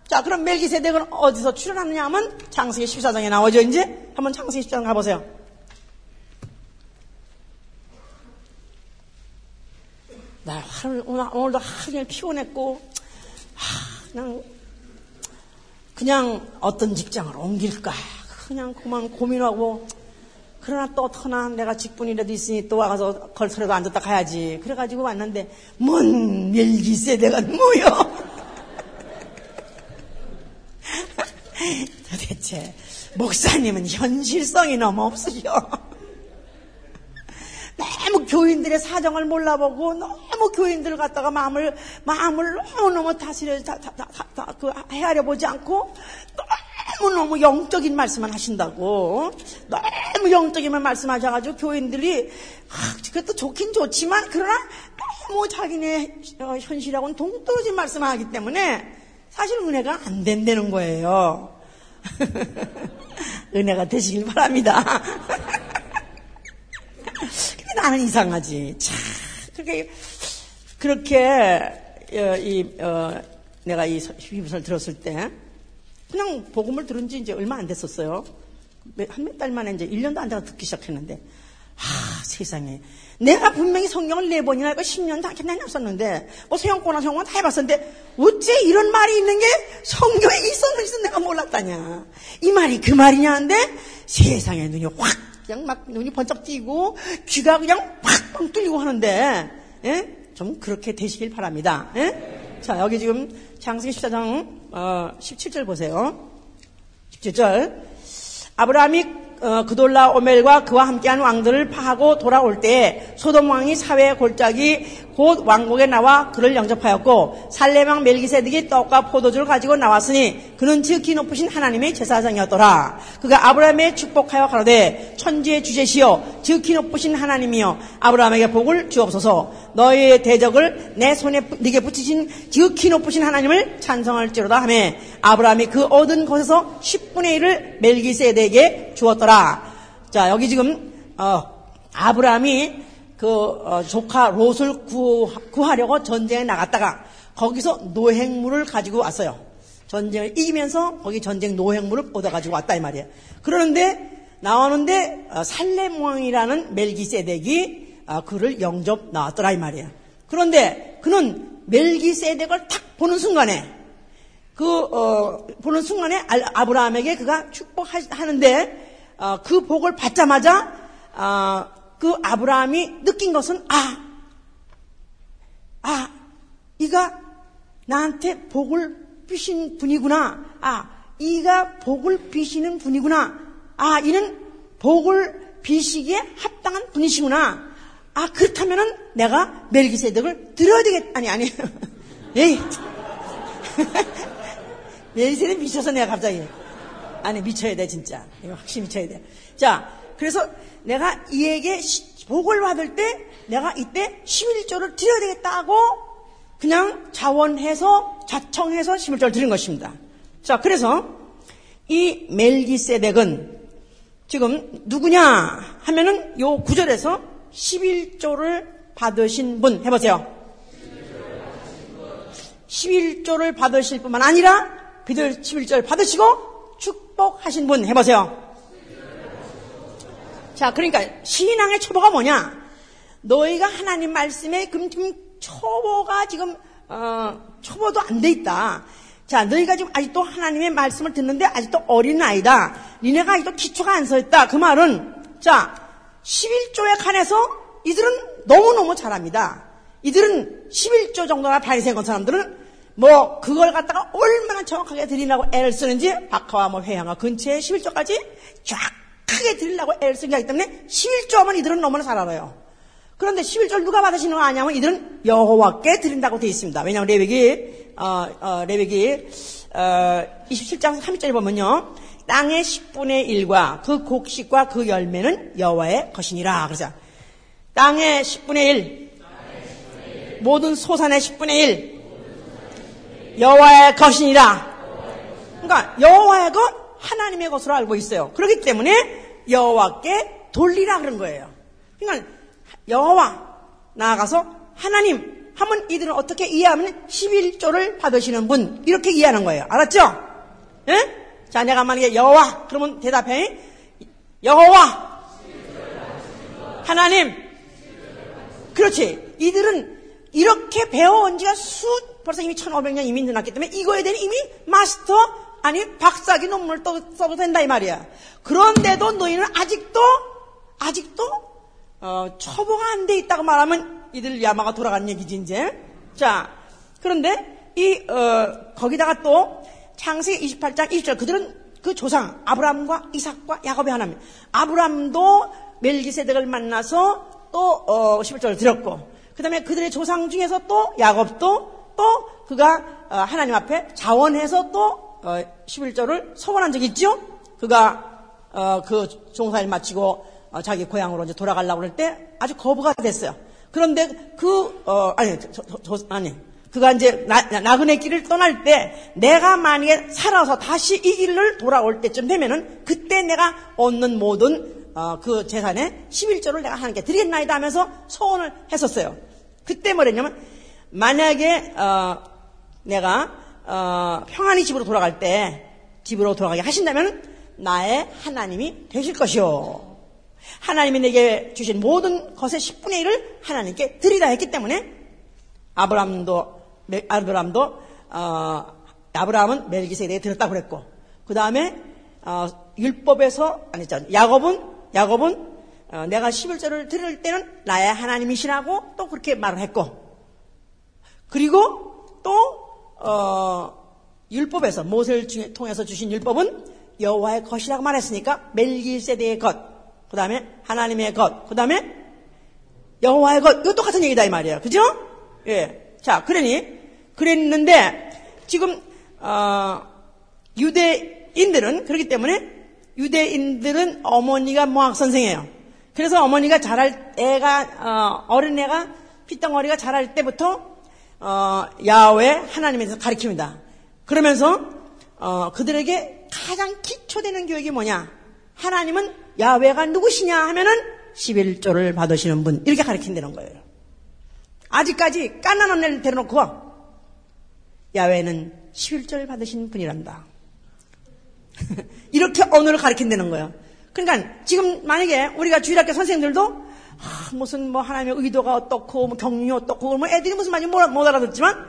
자, 그럼 멜기세덱은 어디서 출현하느냐 하면 창세기 십사 장에 나오죠. 이제 한번 창세기 십사 장 가보세요. 나 하루, 오늘, 오늘도 하루 종일 피곤했고 하, 그냥 그냥 어떤 직장을 옮길까 그냥 그만 고민하고 그러나 또 어떡하나 내가 직분이라도 있으니 또 와서 걸터라도 앉았다 가야지 그래가지고 왔는데 뭔 멜기세덱가 뭐여. 도대체 목사님은 현실성이 너무 없으셔. 너무 교인들의 사정을 몰라보고 너무 교인들을 갖다가 마음을 마음을 너무너무 다스려 다, 다, 다, 다, 그 헤아려 보지 않고 너무너무 영적인 말씀만 하신다고. 너무 영적인 말씀하셔가지고 교인들이 아, 그것도 좋긴 좋지만 그러나 너무 자기네 현실하고는 동떨어진 말씀을 하기 때문에 사실 은혜가 안 된다는 거예요. 은혜가 되시길 바랍니다. 근데 나는 이상하지. 참, 그렇게, 그렇게, 어, 이, 어, 내가 이 히브리서를 들었을 때, 그냥 복음을 들은 지 이제 얼마 안 됐었어요. 한 몇 달 만에 이제 일 년도 안 돼서 듣기 시작했는데, 아, 세상에. 내가 분명히 성경을 네 번이나 하고 십 년 다 그냥 없었는데, 뭐 서영권이나 서영권 다 해봤었는데, 어째 이런 말이 있는 게 성경에 있었는지 내가 몰랐다냐. 이 말이 그 말이냐 하는데, 세상에 눈이 확, 그냥 막 눈이 번쩍 띄고, 귀가 그냥 확 뚫리고 하는데, 예? 좀 그렇게 되시길 바랍니다. 예? 자, 여기 지금 창세기 십사 장, 어, 십칠 절 보세요. 십칠 절. 아브라함이 어, 그돌라 오멜과 그와 함께한 왕들을 파하고 돌아올 때에 소돔 왕이 사회의 골짜기 곧 왕국에 나와 그를 영접하였고 살렘 왕 멜기세덱이 떡과 포도주를 가지고 나왔으니 그는 지극히 높으신 하나님의 제사장이었더라. 그가 아브라함에 축복하여 가로되 천지의 주제시여 지극히 높으신 하나님이여 아브라함에게 복을 주옵소서. 너희의 대적을 내 손에 네게 붙이신 지극히 높으신 하나님을 찬송할지로다 하며 아브라함이 그 얻은 것에서 십분의 일을 멜기세덱에게 주었더라. 자, 여기 지금 어, 아브라함이 그 어, 조카 롯을 구, 구하려고 전쟁에 나갔다가 거기서 노획물을 가지고 왔어요. 전쟁을 이기면서 거기 전쟁 노획물을 얻어가지고 왔다 이 말이에요. 그러는데 나오는데 어, 살렘 왕이라는 멜기세덱이 어, 그를 영접 나왔더라 이 말이에요. 그런데 그는 멜기세덱을 탁 보는 순간에 그 어, 보는 순간에 아브라함에게 그가 축복하는데 어, 그 복을 받자마자 어, 그 아브라함이 느낀 것은 아, 아, 이가 나한테 복을 비신 분이구나. 아, 이가 복을 비시는 분이구나. 아, 이는 복을 비시기에 합당한 분이시구나. 아, 그렇다면은 내가 멜기세덱을 들어야 되겠, 아니, 아니. 에이. 멜기세덱 미쳐서 내가 갑자기. 아니, 미쳐야 돼, 진짜. 이거 확실히 미쳐야 돼. 자, 그래서 내가 이에게 복을 받을 때 내가 이때 십일조를 드려야 되겠다고 그냥 자원해서 자청해서 십일조를 드린 것입니다. 자, 그래서 이 멜기세덱은 지금 누구냐 하면은 요 구절에서 십일조를 받으신 분 해보세요. 십일조를 받으실 뿐만 아니라 그들 십일조를 받으시고 축복하신 분 해보세요. 자, 그러니까 신앙의 초보가 뭐냐? 너희가 하나님 말씀에 그럼 지금 초보가 지금 어, 초보도 안 돼 있다. 자, 너희가 지금 아직도 하나님의 말씀을 듣는데 아직도 어린 아이다. 니네가 아직도 기초가 안 서 있다. 그 말은 자, 십일조에 관해서 이들은 너무너무 잘합니다. 이들은 십일조 정도나 바리새인 사람들은 뭐 그걸 갖다가 얼마나 정확하게 드리려고 애를 쓰는지 박하와 뭐 회향과 근처에 십일조까지 쫙 크게 드리려고 애를 쓰는 거기 때문에 십일조 하면 이들은 너무나 잘 알아요. 그런데 십일조를 누가 받으시는 거 아냐면 이들은 여호와께 드린다고 되어 있습니다. 왜냐하면 레위기 어, 어, 레위기 어, 이십칠 장 삼십 절에 보면요. 땅의 십분의 일과 그 곡식과 그 열매는 여호와의 것이니라. 그러자 땅의 십분의 일, 모든 소산의 십분의 일, 여호와의 것이니라. 그러니까 여호와의 것 하나님의 것으로 알고 있어요. 그렇기 때문에 여호와께 돌리라 그런 거예요. 그러니까 여호와 나아가서 하나님 하면 이들은 어떻게 이해하면 십일조를 받으시는 분 이렇게 이해하는 거예요. 알았죠? 예? 자, 내가 만약에 여호와 그러면 대답해. 여호와 하나님. 그렇지. 이들은 이렇게 배워온 지가 수 벌써 이미 천오백 년 이미 지났기 때문에 이거에 대한 이미 마스터 아니 박사기 논문을 또 써도 된다 이 말이야. 그런데도 너희는 아직도 아직도 어, 초보가 안 돼 있다고 말하면 이들 야마가 돌아간 얘기지 이제. 자, 그런데 이 어, 거기다가 또 창세기 이십팔 장 일 절 그들은 그 조상 아브라함과 이삭과 야곱의 하나님. 아브라함도 멜기세덱을 만나서 또 어, 십일조를 드렸고 그 다음에 그들의 조상 중에서 또 야곱도 또 그가 하나님 앞에 자원해서 또 십일 절을 서원한 적이 있죠? 그가 어, 그 종사일 마치고 어, 자기 고향으로 이제 돌아가려고 그럴 때 아주 거부가 됐어요. 그런데 그 어, 아니 저, 저, 아니 그가 이제 나, 나그네 길을 떠날 때 내가 만약에 살아서 다시 이 길을 돌아올 때쯤 되면은 그때 내가 얻는 모든 어, 그 재산의 십일 조를 내가 하나님께 드리겠나이다 하면서 소원을 했었어요. 그때 뭐랬냐면 만약에 어, 내가 어, 평안히 집으로 돌아갈 때 집으로 돌아가게 하신다면 나의 하나님이 되실 것이요 하나님이 내게 주신 모든 것의 십분의 일을 하나님께 드리라 했기 때문에 아브라함도 아브라함도 어, 아브라함은 멜기세덱에 드렸다고 그랬고 그 다음에 어, 율법에서 아니 야곱은 야곱은 어, 내가 십일조를 드릴 때는 나의 하나님이시라고 또 그렇게 말을 했고 그리고 또 어, 율법에서 모세를 통해서 주신 율법은 여호와의 것이라고 말했으니까 멜기세덱의 것, 그 다음에 하나님의 것, 그 다음에 여호와의 것, 이거 똑같은 얘기다 이 말이에요, 그죠? 예, 자 그러니 그랬는데 지금 어, 유대인들은 그렇기 때문에 유대인들은 어머니가 모학 선생이에요. 그래서 어머니가 자랄 애가 어, 어린 애가 핏덩어리가 자랄 때부터 어, 야훼 하나님에 대해서 가르칩니다. 그러면서 어, 그들에게 가장 기초되는 교육이 뭐냐? 하나님은 야훼가 누구시냐 하면은 십일조를 받으시는 분 이렇게 가르친다는 거예요. 아직까지 갓난 언니를 데려놓고 야훼는 십일조를 받으신 분이란다. 이렇게 언어를 가르친다는 거예요. 그러니까 지금 만약에 우리가 주일학교 선생님들도 아, 무슨 뭐 하나님의 의도가 어떻고 뭐 경륜이 어떻고 뭐 애들이 무슨 말인지 못 알아듣지만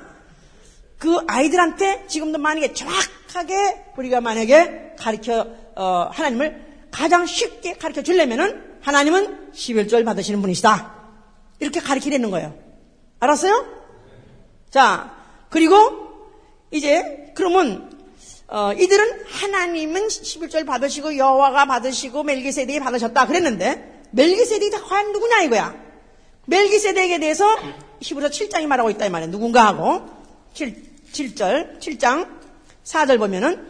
그 아이들한테 지금도 만약에 정확하게 우리가 만약에 가르쳐 어, 하나님을 가장 쉽게 가르쳐 주려면은 하나님은 십일조를 받으시는 분이시다 이렇게 가르치려는 거예요. 알았어요? 자 그리고 이제 그러면 어, 이들은 하나님은 십일조를 받으시고 여호와가 받으시고 멜기세덱이 받으셨다 그랬는데 멜기세덱이 과연 누구냐 이거야. 멜기세덱에 대해서 히브리서 칠 장이 말하고 있다 이 말이야. 누군가 하고 칠 절, 칠 장, 사 절 보면은,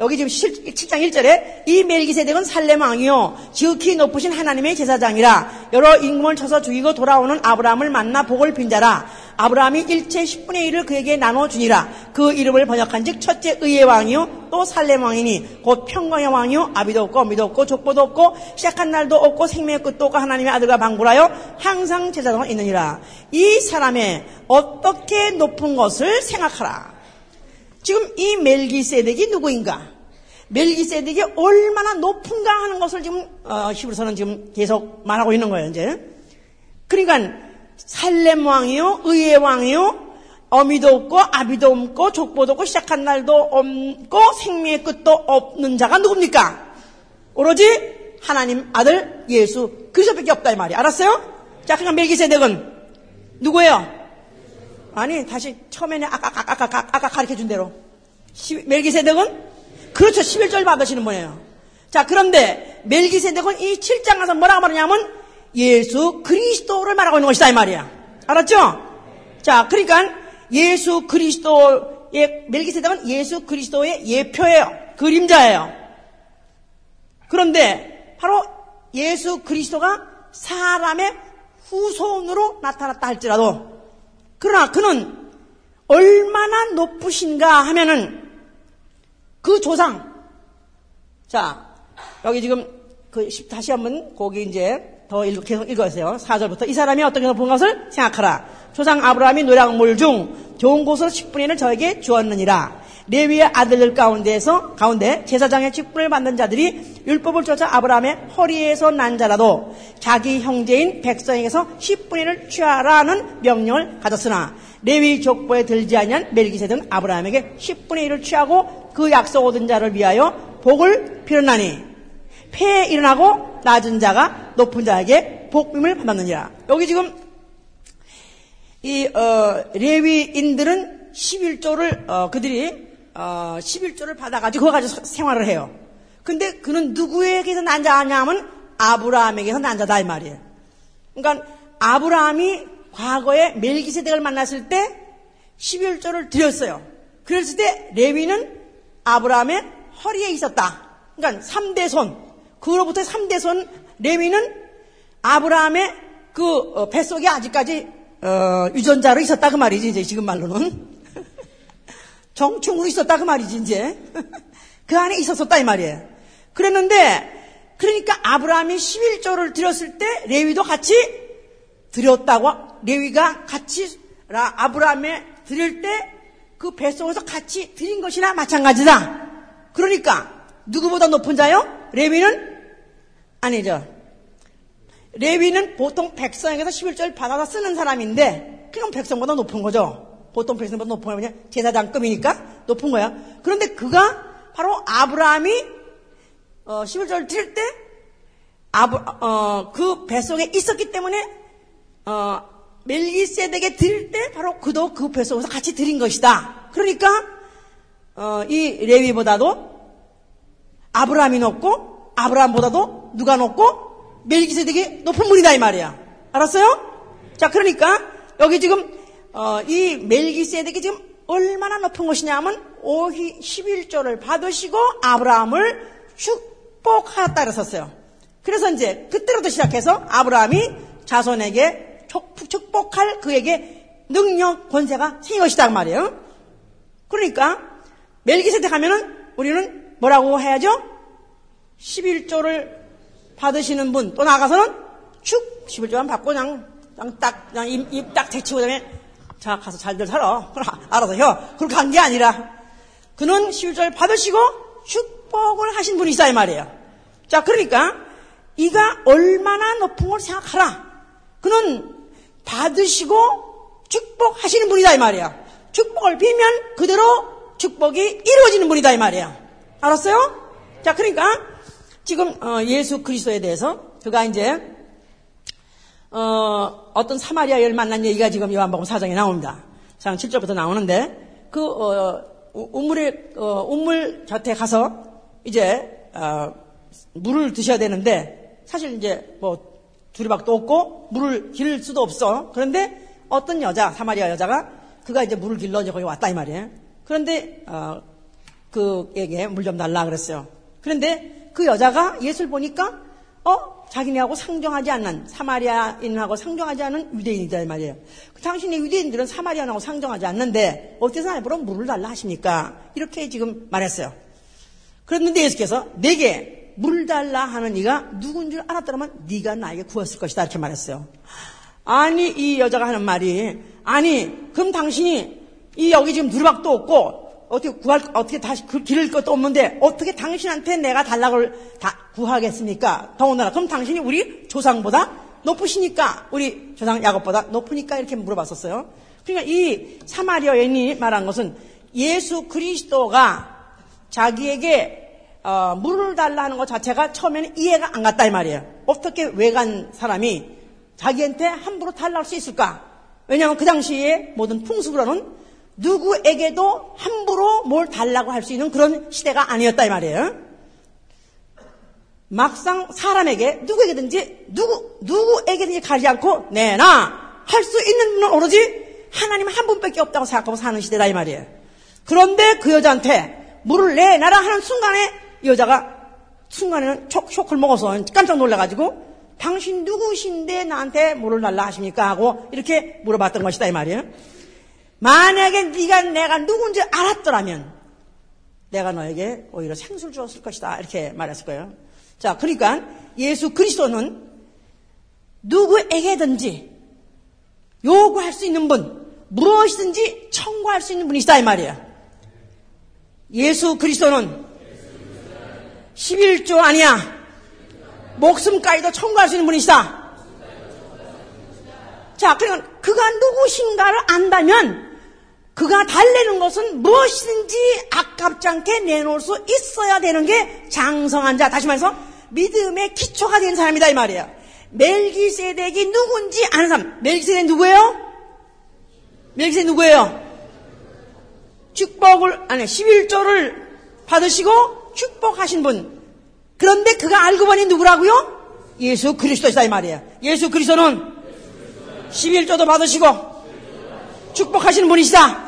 여기 지금 칠 장 일 절에, 이 멜기세덱은 살렘 왕이요, 지극히 높으신 하나님의 제사장이라, 여러 임금을 쳐서 죽이고 돌아오는 아브라함을 만나 복을 빈자라, 아브라함이 일체 십분의 일을 그에게 나눠주니라, 그 이름을 번역한 즉, 첫째 의의 왕이요, 또 살렘 왕이니, 곧 평강의 왕이요, 아비도 없고, 어미도 없고, 족보도 없고, 시작한 날도 없고, 생명의 끝도 없고, 하나님의 아들과 방구라여, 항상 제사장은 있느니라, 이 사람의 어떻게 높은 것을 생각하라. 지금 이 멜기세덱이 누구인가? 멜기세덱이 얼마나 높은가 하는 것을 지금 어, 히브리서는 지금 계속 말하고 있는 거예요. 이제 그러니까 살렘 왕이요, 의의 왕이요, 어미도 없고 아비도 없고 족보도 없고 시작한 날도 없고 생명의 끝도 없는 자가 누굽니까? 오로지 하나님 아들 예수 그리스도밖에 없다 이 말이에요. 알았어요? 자, 그러니까 멜기세덱은 누구예요? 아니 다시 처음에는 아까 아까 아까 아까, 아까 가르쳐준 대로 멜기세덱은 그렇죠 십일조를 받으시는 분이에요. 자 그런데 멜기세덱은 이 칠 장 가서 뭐라고 말하냐면 예수 그리스도를 말하고 있는 것이다 이 말이야. 알았죠? 자 그러니까 예수 그리스도의 멜기세덱은 예수 그리스도의 예표예요. 그림자예요. 그런데 바로 예수 그리스도가 사람의 후손으로 나타났다 할지라도 그러나 그는 얼마나 높으신가 하면은 그 조상. 자, 여기 지금 그 다시 한번 거기 이제 더 읽, 계속 읽어주세요. 사 절부터. 이 사람이 어떻게 높은 것을 생각하라. 조상 아브라함이 노략물 중 좋은 곳으로 십분의 일을 저에게 주었느니라. 레위의 아들들 가운데에서 가운데 제사장의 직분을 받는 자들이 율법을 쫓아 아브라함의 허리에서 난 자라도 자기 형제인 백성에게서 십분의 일을 취하라는 명령을 가졌으나 레위 족보에 들지 아니한 멜기세덱은 아브라함에게 십분의 일을 취하고 그 약속 얻은 자를 위하여 복을 빌었나니 폐에 일어나고 낮은 자가 높은 자에게 복임을 받았느니라. 여기 지금 이 어, 레위인들은 십일조를 어, 그들이 어, 십일조를 받아가지고 그거 가지고 생활을 해요. 근데 그는 누구에게서 난 자냐 하면 아브라함에게서 난 자다 이 말이에요. 그러니까 아브라함이 과거에 멜기세덱을 만났을 때 십일조를 드렸어요. 그랬을 때 레위는 아브라함의 허리에 있었다. 그러니까 삼대 손, 그로부터 삼대 손 레위는 아브라함의 그 뱃속에 아직까지 어, 유전자로 있었다 그 말이지, 이제 지금 말로는. 정충으로 있었다 그 말이지, 이제. 그 안에 있었었다 이 말이에요. 그랬는데, 그러니까 아브라함이 십일조를 드렸을 때 레위도 같이 드렸다고, 레위가 같이 아브라함에 드릴 때 그 뱃속에서 같이 드린 것이나 마찬가지다. 그러니까 누구보다 높은 자요? 레위는 아니죠. 레위는 보통 백성에게서 십일조를 받아서 쓰는 사람인데, 그건 백성보다 높은 거죠. 보통 백성보다 높은 거냐? 제사장급이니까 높은 거야. 그런데 그가 바로 아브라함이 어, 십일조를 드릴 때 아브, 어, 그 뱃속에 있었기 때문에 어, 멜기세덱에 드릴 때 바로 그도 그 뱃속에서 같이 드린 것이다. 그러니까 어, 이 레위보다도 아브라함이 높고, 아브라함보다도 누가 높고? 멜기세덱이 높은 분이다 이 말이야. 알았어요? 자, 그러니까 여기 지금 어, 이 멜기세덱이 지금 얼마나 높은 것이냐 하면 오히 십일조를 받으시고 아브라함을 축복하였다 그랬었어요. 그래서 이제 그때부터 시작해서 아브라함이 자손에게 축복할 그에게 능력, 권세가 생긴 것이다 그 말이에요. 그러니까 멜기세덱 하면은 우리는 뭐라고 해야죠? 십일조를 받으시는 분, 또 나가서는 축 십일조만 받고 그냥, 그냥 딱 그냥 입 딱 대치고 그다음에 자 가서 잘들 살아 알아서 혀 그렇게 한 게 아니라 그는 십일조를 받으시고 축복을 하신 분이 있다 이 말이에요. 자, 그러니까 이가 얼마나 높은 걸 생각하라. 그는 받으시고 축복하시는 분이다 이 말이에요. 축복을 빌면 그대로 축복이 이루어지는 분이다 이 말이에요. 알았어요? 자, 그러니까 지금 예수 그리스도에 대해서 그가 이제 어, 어떤 사마리아인을 만난 얘기가 지금 요한복음 사 장에 나옵니다. 장 칠 절부터 나오는데 그 어, 우물에 어, 우물 곁에 가서 이제 어, 물을 드셔야 되는데 사실 이제 뭐 두리박도 없고 물을 길을 수도 없어. 그런데 어떤 여자, 사마리아 여자가 그가 이제 물을 길러 이제 거기 왔다 이 말이에요. 그런데 어, 그에게 물 좀 달라 그랬어요. 그런데 그 여자가 예수를 보니까 어 자기네하고 상종하지 않는, 사마리아인하고 상종하지 않은 유대인이다 이 말이에요. 그 당신의 유대인들은 사마리아인하고 상종하지 않는데 어째서 나에게로 물을 달라 하십니까? 이렇게 지금 말했어요. 그랬는데 예수께서 내게 물 달라 하는 이가 누군 줄 알았더라면 네가 나에게 구했을 것이다 이렇게 말했어요. 아니, 이 여자가 하는 말이, 아니 그럼 당신이 이 여기 지금 누르박도 없고 어떻게 구할, 어떻게 다시 기를 것도 없는데 어떻게 당신한테 내가 달라고 다 구하겠습니까? 더군다나 그럼 당신이 우리 조상보다 높으시니까, 우리 조상 야곱보다 높으니까 이렇게 물어봤었어요. 그러니까 이 사마리아 여인이 말한 것은 예수 그리스도가 자기에게 어, 물을 달라는 것 자체가 처음에는 이해가 안 갔다 이 말이에요. 어떻게 외간 사람이 자기한테 함부로 달라고 할 수 있을까? 왜냐하면 그 당시에 모든 풍습으로는 누구에게도 함부로 뭘 달라고 할 수 있는 그런 시대가 아니었다 이 말이에요. 막상 사람에게 누구에게든지 누구 누구에게든지 가리지 않고 내놔 할 수 있는 분은 오로지 하나님 한 분밖에 없다고 생각하고 사는 시대다 이 말이에요. 그런데 그 여자한테 물을 내놔라 하는 순간에 이 여자가 순간에는 촉, 쇼크를 먹어서 깜짝 놀라가지고 당신 누구신데 나한테 물을 달라 하십니까? 하고 이렇게 물어봤던 것이다 이 말이에요. 만약에 네가 내가 누군지 알았더라면 내가 너에게 오히려 생수를 주었을 것이다 이렇게 말했을 거예요. 자, 그러니까 예수 그리스도는 누구에게든지 요구할 수 있는 분, 무엇이든지 청구할 수 있는 분이시다 이 말이에요. 예수 그리스도는 십일조 아니야 목숨까지도 청구할 수 있는 분이시다. 자, 그러니까 그가 누구신가를 안다면 그가 달래는 것은 무엇이든지 아깝지 않게 내놓을 수 있어야 되는 게 장성한 자, 다시 말해서 믿음의 기초가 된 사람이다 이 말이에요. 멜기세덱이 누군지 아는 사람. 멜기세덱 누구예요? 멜기세덱 누구예요? 축복을, 아니 십일조를 받으시고 축복하신 분. 그런데 그가 알고 보니 누구라고요? 예수 그리스도시다 이 말이에요. 예수 그리스도는 십일조도 받으시고 축복하시는 분이시다.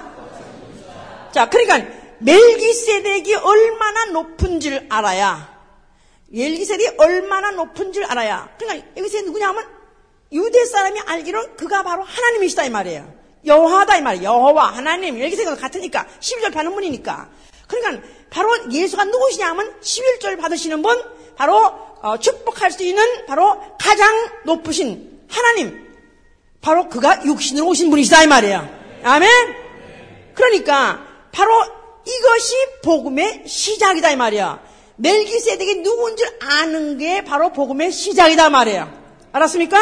자, 그러니까 멜기세덱이 얼마나 높은 줄 알아야, 멜기세덱이 얼마나 높은 줄 알아야. 그러니까 여기서 누구냐 하면 유대 사람이 알기로는 그가 바로 하나님이시다 이 말이에요. 여호와다 이 말이에요. 여호와 하나님 멜기세덱과 같으니까 십일절 받는 분이니까. 그러니까 바로 예수가 누구시냐 하면 십일절 받으시는 분, 바로 어, 축복할 수 있는 바로 가장 높으신 하나님, 바로 그가 육신으로 오신 분이시다 이 말이에요. 아멘. 그러니까 바로 이것이 복음의 시작이다 이 말이야. 멜기세덱이 누군지 아는 게 바로 복음의 시작이다 말이야. 알았습니까?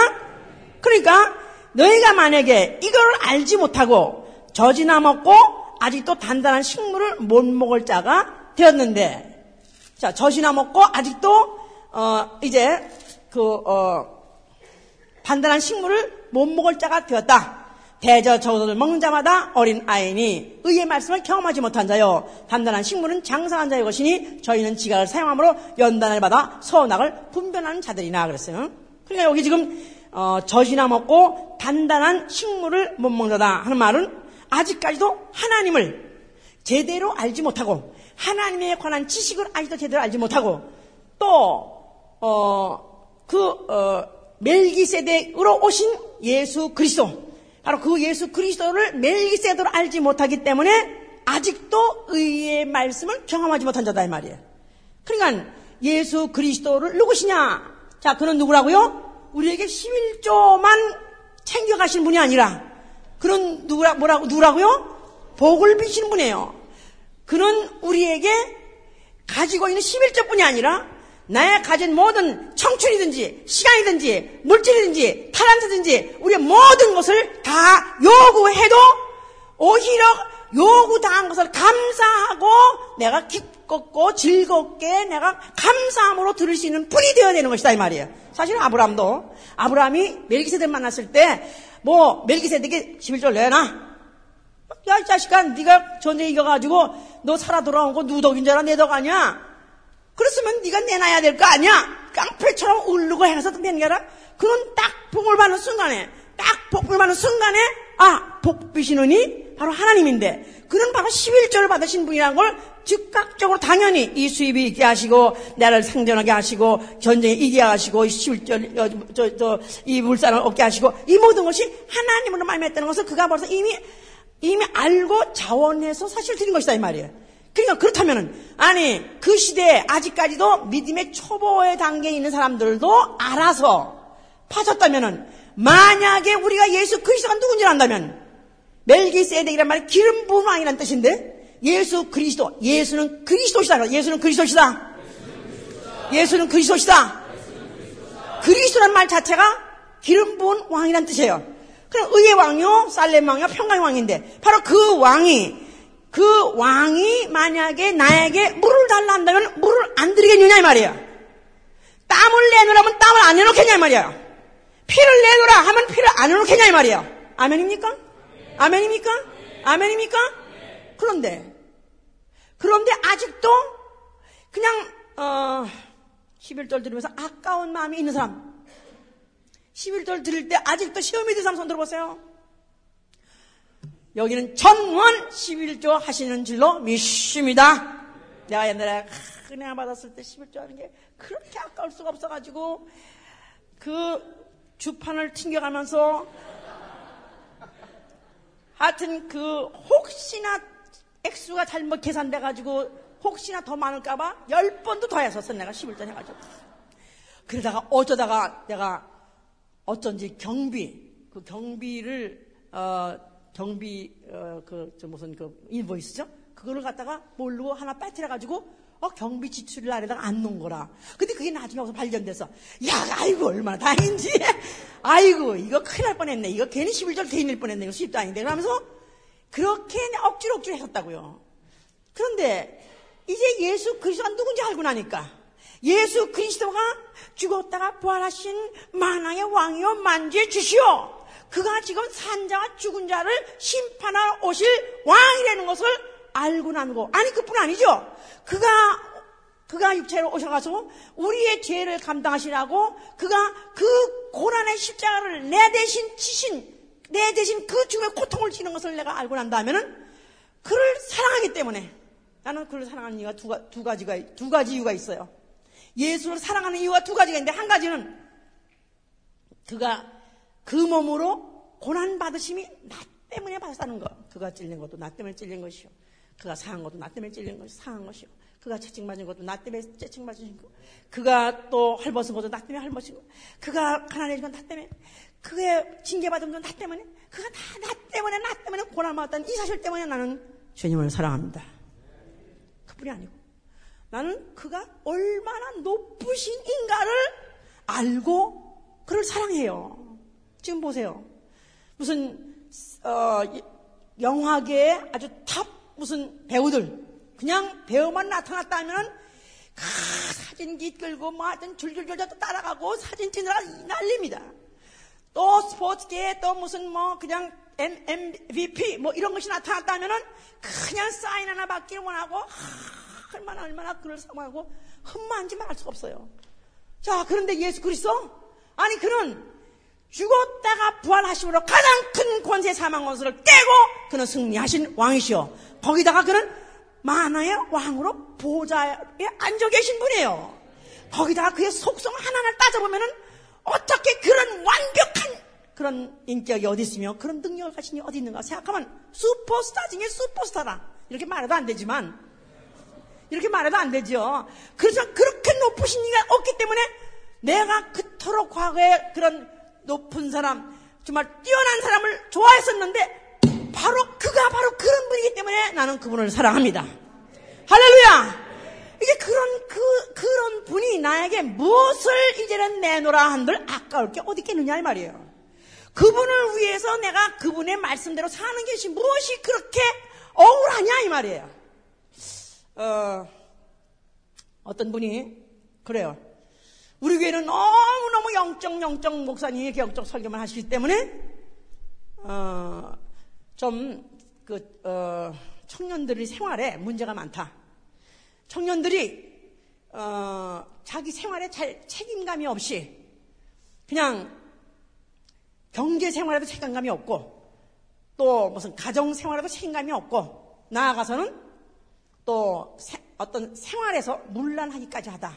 그러니까 너희가 만약에 이걸 알지 못하고 젖이나 먹고 아직도 단단한 식물을 못 먹을 자가 되었는데, 자, 젖이나 먹고 아직도 어 이제 그 어 단단한 식물을 못 먹을 자가 되었다. 대저 저것을 먹는 자마다 어린 아이니 의의 말씀을 경험하지 못한 자요, 단단한 식물은 장상한 자의 것이니 저희는 지각을 사용함으로 연단을 받아 선악을 분별하는 자들이나. 그랬어요. 그러니까 여기 지금 어, 젖이나 먹고 단단한 식물을 못 먹는다 하는 말은 아직까지도 하나님을 제대로 알지 못하고, 하나님에 관한 지식을 아직도 제대로 알지 못하고, 또 어 그 어, 멜기세덱으로 오신 예수 그리스도, 바로 그 예수 그리스도를 멜기세덱으로 알지 못하기 때문에 아직도 의의 말씀을 경험하지 못한 자다 이 말이에요. 그러니까 예수 그리스도를 누구시냐? 자, 그는 누구라고요? 우리에게 십일조만 챙겨가신 분이 아니라 그는 누구라, 뭐라고, 누구라고요? 복을 비치는 분이에요. 그는 우리에게 가지고 있는 십일조뿐이 아니라 나의 가진 모든 청춘이든지 시간이든지 물질이든지 타란트든지 우리의 모든 것을 다 요구해도 오히려 요구당한 것을 감사하고 내가 기쁘고 즐겁게 내가 감사함으로 들을 수 있는 분이 되어야 되는 것이다 이 말이에요. 사실은 아브라함도, 아브라함이 멜기세덱 만났을 때 뭐 멜기세덱이 십일조를 내놔, 야 이 자식아 네가 전쟁 이겨가지고 너 살아 돌아온 거 누구 덕인 줄 알아? 내 덕 아니야? 그랬으면 네가 내놔야 될 거 아니야? 깡패처럼 울르고 해서 뱅겨라. 그건 딱 복을 받는 순간에, 딱 복을 받는 순간에 아, 복비시느니 바로 하나님인데 그는 바로 십일조를 받으신 분이라는 걸 즉각적으로 당연히 이 수입이 있게 하시고 나를 생존하게 하시고 전쟁에 이기게 하시고 십일조 저, 저, 이 물산을 얻게 하시고 이 모든 것이 하나님으로 말미암았다는 것을 그가 벌써 이미 이미 알고 자원해서 사실 드린 것이다 이 말이에요. 그러니까 그렇다면은 아니 그 시대에 아직까지도 믿음의 초보의 단계에 있는 사람들도 알아서 파졌다면은, 만약에 우리가 예수 그리스도가 누군지를 안다면, 멜기세덱이란 말이 기름 부음 왕이란 뜻인데 예수 그리스도, 예수는 그리스도시다, 예수는 그리스도시다, 예수는 그리스도시다. 그리스도란 말 자체가 기름 부은 왕이란 뜻이에요. 그럼 의의 왕이요, 살렘 왕이요, 평강의 왕인데 바로 그 왕이, 그 왕이 만약에 나에게 물을 달라 한다면 물을 안 드리겠느냐 이 말이에요. 땀을 내놓으라 하면 땀을 안 내놓겠냐 이 말이에요. 피를 내놓으라 하면 피를 안 내놓겠냐 이 말이에요. 아멘입니까? 아멘입니까? 아멘입니까? 그런데 그런데 아직도 그냥 어, 십일조를 들으면서 아까운 마음이 있는 사람, 십일조를 들을 때 아직도 시험이 든 사람 손 들어보세요. 여기는 전원 십일조 하시는 줄로 믿습니다. 내가 옛날에 은혜 받았을 때 십일조 하는 게 그렇게 아까울 수가 없어가지고 그 주판을 튕겨가면서 하여튼 그 혹시나 액수가 잘못 계산돼가지고 혹시나 더 많을까봐 열 번도 더 했었어 내가 십일조 해가지고. 그러다가 어쩌다가 내가 어쩐지 경비, 그 경비를 어 경비 어 그 저 무슨 그 인보이스죠? 그거를 갖다가 모르고 하나 빠뜨려 가지고 어 경비 지출을 안에다가 안 놓은 거라. 근데 그게 나중에 와서 발견돼서 야, 아이고 얼마나 다행인지. 아이고 이거 큰일 날 뻔했네. 이거 괜히 십일조를 대인일 뻔했네. 이거 수입도 아닌데. 그러면서 그렇게 억지로 억지로 했었다고요. 그런데 이제 예수 그리스도가 누군지 알고 나니까, 예수 그리스도가 죽었다가 부활하신 만왕의 왕이요 만주의 주시오, 그가 지금 산자와 죽은 자를 심판하러 오실 왕이라는 것을 알고 난 거. 아니 그뿐 아니죠. 그가 그가 육체로 오셔가지고 우리의 죄를 감당하시라고, 그가 그 고난의 십자가를 내 대신 치신, 내 대신 그 죽음의 고통을 지는 것을 내가 알고 난다면은 그를 사랑하기 때문에. 나는 그를 사랑하는 이유가 두, 가, 두 가지가, 두 가지 이유가 있어요. 예수를 사랑하는 이유가 두 가지가 있는데, 한 가지는 그가 그 몸으로 고난받으심이 나 때문에 받았다는 거. 그가 찔린 것도 나 때문에 찔린 것이요. 그가 상한 것도 나 때문에 찔린 것이 상한 것이요. 그가 채찍맞은 것도 나 때문에 채찍맞으신 것. 그가 또 헐벗은 것도 나 때문에 헐벗은 것. 그가 가난해진 건 나 때문에. 그의 징계받은 건 나 때문에. 그가 다 나 때문에, 나 때문에 고난받았다는 이 사실 때문에 나는 주님을 사랑합니다. 그뿐이 아니고 나는 그가 얼마나 높으신 인가를 알고 그를 사랑해요. 지금 보세요. 무슨 어, 영화계의 아주 탑 무슨 배우들, 그냥 배우만 나타났다 하면은 아, 사진기 끌고 뭐 하여튼 줄줄줄 따라가고 사진 찍느라 난립니다. 또 스포츠계에 또 무슨 뭐 그냥 엠 브이 피 뭐 이런 것이 나타났다 하면은 그냥 사인 하나 받기를 원하고 하, 얼마나 얼마나 그를 사모하고 흠만한지만 알 수가 없어요. 자, 그런데 예수 그리스도, 아니 그는 죽었다가 부활하심으로 가장 큰 권세, 사망 권세를 깨고 그는 승리하신 왕이시오. 거기다가 그는 만화의 왕으로 보좌에 앉아 계신 분이에요. 거기다가 그의 속성 하나하나를 따져보면은 어떻게 그런 완벽한 그런 인격이 어디 있으며 그런 능력을 가진 이 어디 있는가 생각하면 슈퍼스타 중에 슈퍼스타다. 이렇게 말해도 안 되지만, 이렇게 말해도 안 되죠. 그래서 그렇게 높으신 이가 없기 때문에 내가 그토록 과거에 그런 높은 사람, 정말 뛰어난 사람을 좋아했었는데 바로 그가 바로 그런 분이기 때문에 나는 그분을 사랑합니다. 할렐루야! 이제 그런 그 그런 분이 나에게 무엇을 이제는 내놓으라 한들 아까울 게 어디 있겠느냐 이 말이에요. 그분을 위해서 내가 그분의 말씀대로 사는 것이 무엇이 그렇게 억울하냐 이 말이에요. 어, 어떤 분이 그래요. 우리 교회는 너무너무 영적, 영적 목사님이 영적 설교만 하시기 때문에, 어, 좀, 그, 어, 청년들의 생활에 문제가 많다. 청년들이, 어, 자기 생활에 잘 책임감이 없이, 그냥 경제 생활에도 책임감이 없고, 또 무슨 가정 생활에도 책임감이 없고, 나아가서는 또 세, 어떤 생활에서 문란하기까지 하다.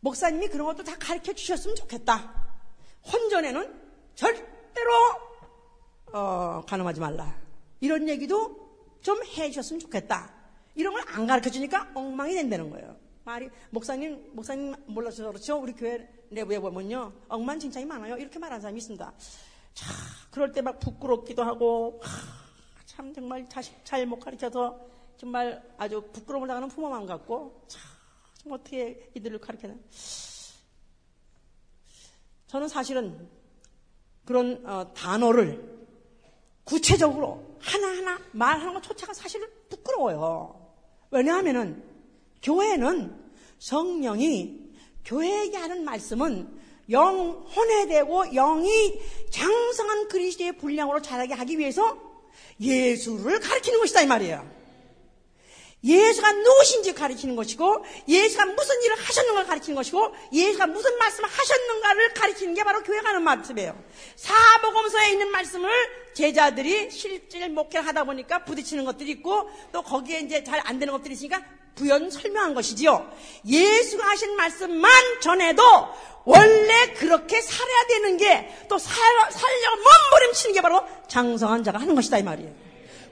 목사님이 그런 것도 다 가르쳐 주셨으면 좋겠다. 혼전에는 절대로 어, 가늠하지 말라. 이런 얘기도 좀 해주셨으면 좋겠다. 이런 걸 안 가르쳐 주니까 엉망이 된다는 거예요. 말이 목사님 목사님 몰라서 그렇죠. 우리 교회 내부에 보면요 엉망진창이 많아요. 이렇게 말하는 사람이 있습니다. 자, 그럴 때 막 부끄럽기도 하고, 하, 참 정말 자식 잘 못 가르쳐서 정말 아주 부끄러움을 당하는 부모만 같고. 참, 어떻게 이들을 가르치나? 저는 사실은 그런 어, 단어를 구체적으로 하나하나 말하는 것조차가 사실은 부끄러워요. 왜냐하면은 교회는 성령이 교회에게 하는 말씀은 영혼에 대고 영이 장성한 그리스도의 분량으로 자라게 하기 위해서 예수를 가르치는 것이다 이 말이에요. 예수가 누구신지 가르치는 것이고, 예수가 무슨 일을 하셨는가를 가르치는 것이고, 예수가 무슨 말씀을 하셨는가를 가르치는 게 바로 교회가 하는 말씀이에요. 사복음서에 있는 말씀을 제자들이 실질 목회를 하다 보니까 부딪히는 것들이 있고, 또 거기에 이제 잘 안 되는 것들이 있으니까 부연 설명한 것이지요. 예수가 하신 말씀만 전해도 원래 그렇게 살아야 되는 게, 또 살려고 몸부림치는 게 바로 장성한 자가 하는 것이다 이 말이에요.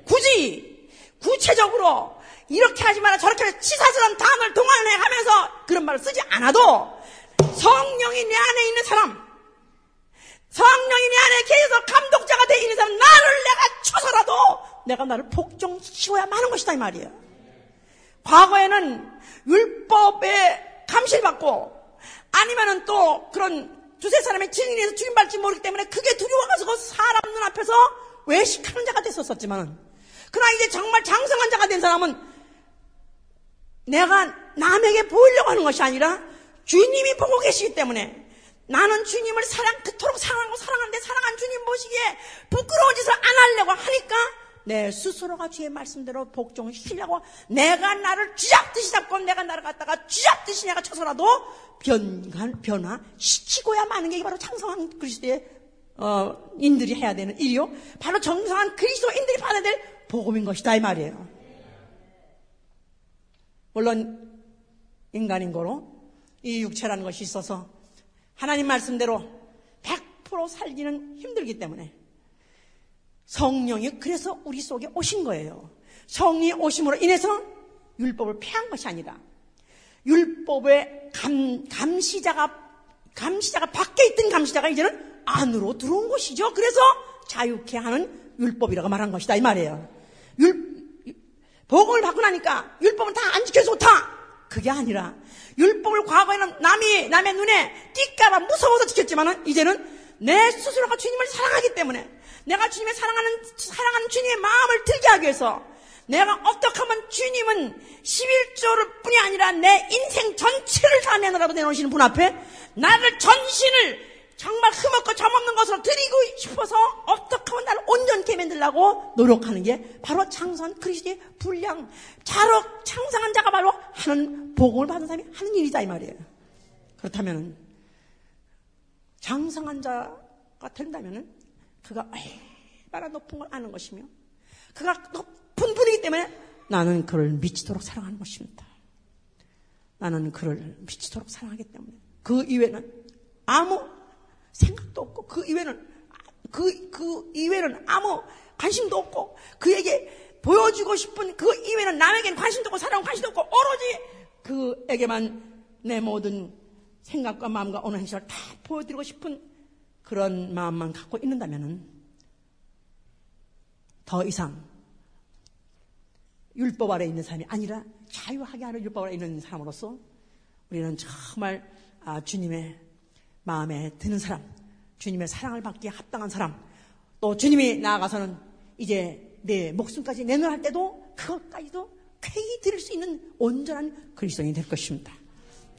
굳이 구체적으로 이렇게 하지 마라 저렇게 치사스러운 단어를 동안에 하면서 그런 말을 쓰지 않아도, 성령이 내 안에 있는 사람, 성령이 내 안에 계셔서 감독자가 돼 있는 사람, 나를 내가 쳐서라도 내가 나를 복종시켜야만 하는 것이다 이 말이에요. 과거에는 율법에 감시받고 아니면은 또 그런 두세 사람의 증인에서 죽임받을지 모르기 때문에 그게 두려워가지고 사람 눈앞에서 외식하는 자가 됐었지만은, 그러나 이제 정말 장성한 자가 된 사람은 내가 남에게 보이려고 하는 것이 아니라 주님이 보고 계시기 때문에, 나는 주님을 사랑, 그토록 사랑하고 사랑하는데 사랑한 주님 보시기에 부끄러운 짓을 안 하려고 하니까 내 스스로가 주의 말씀대로 복종을 시키려고, 내가 나를 쥐잡듯이 잡고 내가 나를 갖다가 쥐잡듯이 내가 쳐서라도 변화시키고야 마는 게 바로 장성한 그리스도의 어, 인들이 해야 되는 일이요, 바로 정상한 그리스도인들이 받아야 될 복음인 것이다 이 말이에요. 물론 인간인 거로 이 육체라는 것이 있어서 하나님 말씀대로 백 퍼센트 살기는 힘들기 때문에 성령이 그래서 우리 속에 오신 거예요. 성령이 오심으로 인해서 율법을 폐한 것이 아니라 율법의 감, 감시자가 감시자가 밖에 있던 감시자가 이제는 안으로 들어온 것이죠. 그래서 자유케 하는 율법이라고 말한 것이다 이 말이에요. 율, 복음을 받고 나니까 율법은 다 안 지켜서 좋다 그게 아니라 율법을 과거에는 남이 남의 눈에 띠까라 무서워서 지켰지만은 이제는 내 스스로가 주님을 사랑하기 때문에 내가 주님의 사랑하는 사랑하는 주님의 마음을 들게 하기 위해서 내가 어떻게 하면 주님은 십일조를 뿐이 아니라 내 인생 전체를 다 내놓으라고 내놓으시는 분 앞에 나를 전신을 정말 흠없고 점없는 것으로 드리고 싶어서 어떻게 하면 나를 온전케 만들려고 노력하는 게 바로 창선 그리스도의 분량 자로 창상한 자가 바로 하는 복음을 받은 사람이 하는 일이다 이 말이에요. 그렇다면 창상한 자가 된다면 그가 얼마나 높은 걸 아는 것이며 그가 높은 분이기 때문에 나는 그를 미치도록 사랑하는 것입니다. 나는 그를 미치도록 사랑하기 때문에 그 이외는 아무 생각도 없고 그 이외는 그, 그 이외는 아무 관심도 없고 그에게 보여주고 싶은 그 이외는 남에게는 관심도 없고 사랑은 관심도 없고 오로지 그에게만 내 모든 생각과 마음과 어느 행실을 다 보여드리고 싶은 그런 마음만 갖고 있는다면 더 이상 율법 아래 있는 사람이 아니라 자유하게 하는 율법 아래 있는 사람으로서 우리는 정말 아, 주님의 마음에 드는 사람, 주님의 사랑을 받기에 합당한 사람, 또 주님이 나아가서는 이제 내 목숨까지 내놓을 때도 그것까지도 쾌히 드릴 수 있는 온전한 그리스도인이 될 것입니다.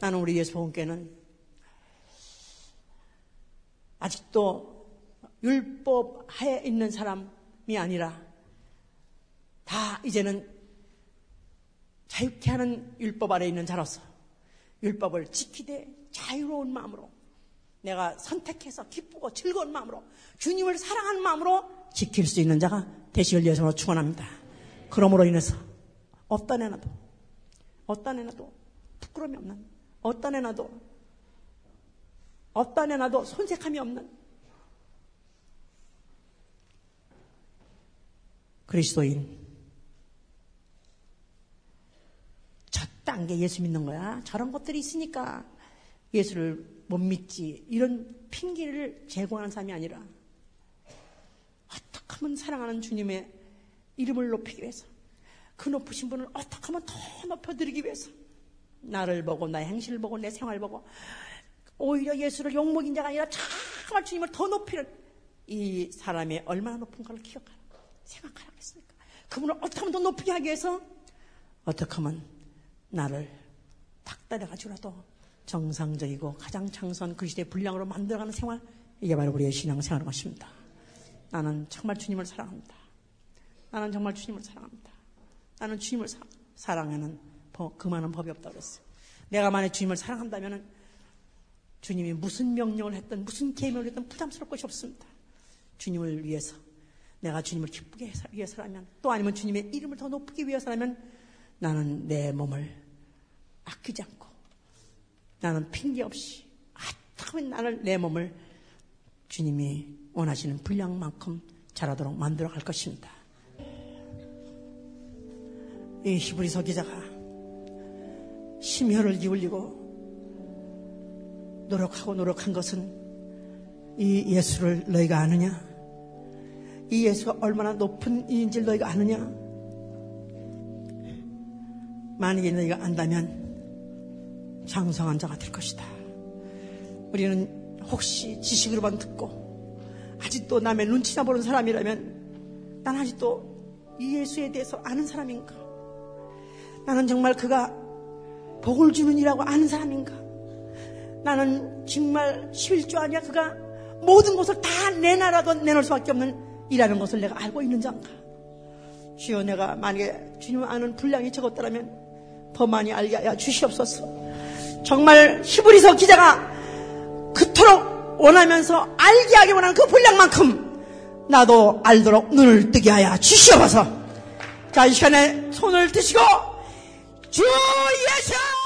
나는 우리 예수 복음교회는 아직도 율법 하에 있는 사람이 아니라 다 이제는 자유케 하는 율법 아래 있는 자로서 율법을 지키되 자유로운 마음으로 내가 선택해서 기쁘고 즐거운 마음으로 주님을 사랑하는 마음으로 지킬 수 있는 자가 되시길 예수로 축원합니다. 그러므로 인해서 어떤 애나도 어떤 애나도 부끄러움이 없는 어떤 애나도 어떤 애나도 손색함이 없는 그리스도인 저 단계 예수 믿는 거야. 저런 것들이 있으니까 예수를 못 믿지 이런 핑계를 제공하는 사람이 아니라 어떻게 하면 사랑하는 주님의 이름을 높이기 위해서 그 높으신 분을 어떻게 하면 더 높여드리기 위해서 나를 보고 나의 행실을 보고 내 생활을 보고 오히려 예수를 욕먹인 자가 아니라 정말 주님을 더 높이는 이 사람의 얼마나 높은가를 기억하라 생각하라고 했으니까 그분을 어떻게 하면 더 높이게 하기 위해서 어떻게 하면 나를 탁달해가지고라도 정상적이고 가장 창선 그리스도의 분량으로 만들어가는 생활 이게 바로 우리의 신앙생활인 것입니다. 나는 정말 주님을 사랑합니다. 나는 정말 주님을 사랑합니다. 나는 주님을 사, 사랑하는 법, 그만한 법이 없다고 그랬어요. 내가 만약 주님을 사랑한다면은 주님이 무슨 명령을 했든 무슨 계명을 했든 부담스러울 것이 없습니다. 주님을 위해서 내가 주님을 기쁘게 해서, 위해서라면 또 아니면 주님의 이름을 더 높이기 위해서라면 나는 내 몸을 아끼지 않고 나는 핑계 없이 하다면 나를 내 몸을 주님이 원하시는 분량만큼 자라도록 만들어 갈 것입니다. 이 히브리서 기자가 심혈을 기울이고 노력하고 노력한 것은 이 예수를 너희가 아느냐? 이 예수가 얼마나 높은 이인지를 너희가 아느냐? 만약에 너희가 안다면 장성한 자가 될 것이다. 우리는 혹시 지식으로만 듣고 아직도 남의 눈치나 보는 사람이라면 난 아직도 이 예수에 대해서 아는 사람인가? 나는 정말 그가 복을 주는 이라고 아는 사람인가? 나는 정말 십일조 아니야 그가 모든 것을 다 내놔라도 내놓을 수밖에 없는 일하는 것을 내가 알고 있는 자인가? 주여 내가 만약에 주님 아는 분량이 적었다면 더 많이 알게 하여 주시옵소서. 정말 히브리서 기자가 그토록 원하면서 알게 하기 원하는 그 분량만큼 나도 알도록 눈을 뜨게 하여 주시옵소서. 자, 이 시간에 손을 드시고 주 예수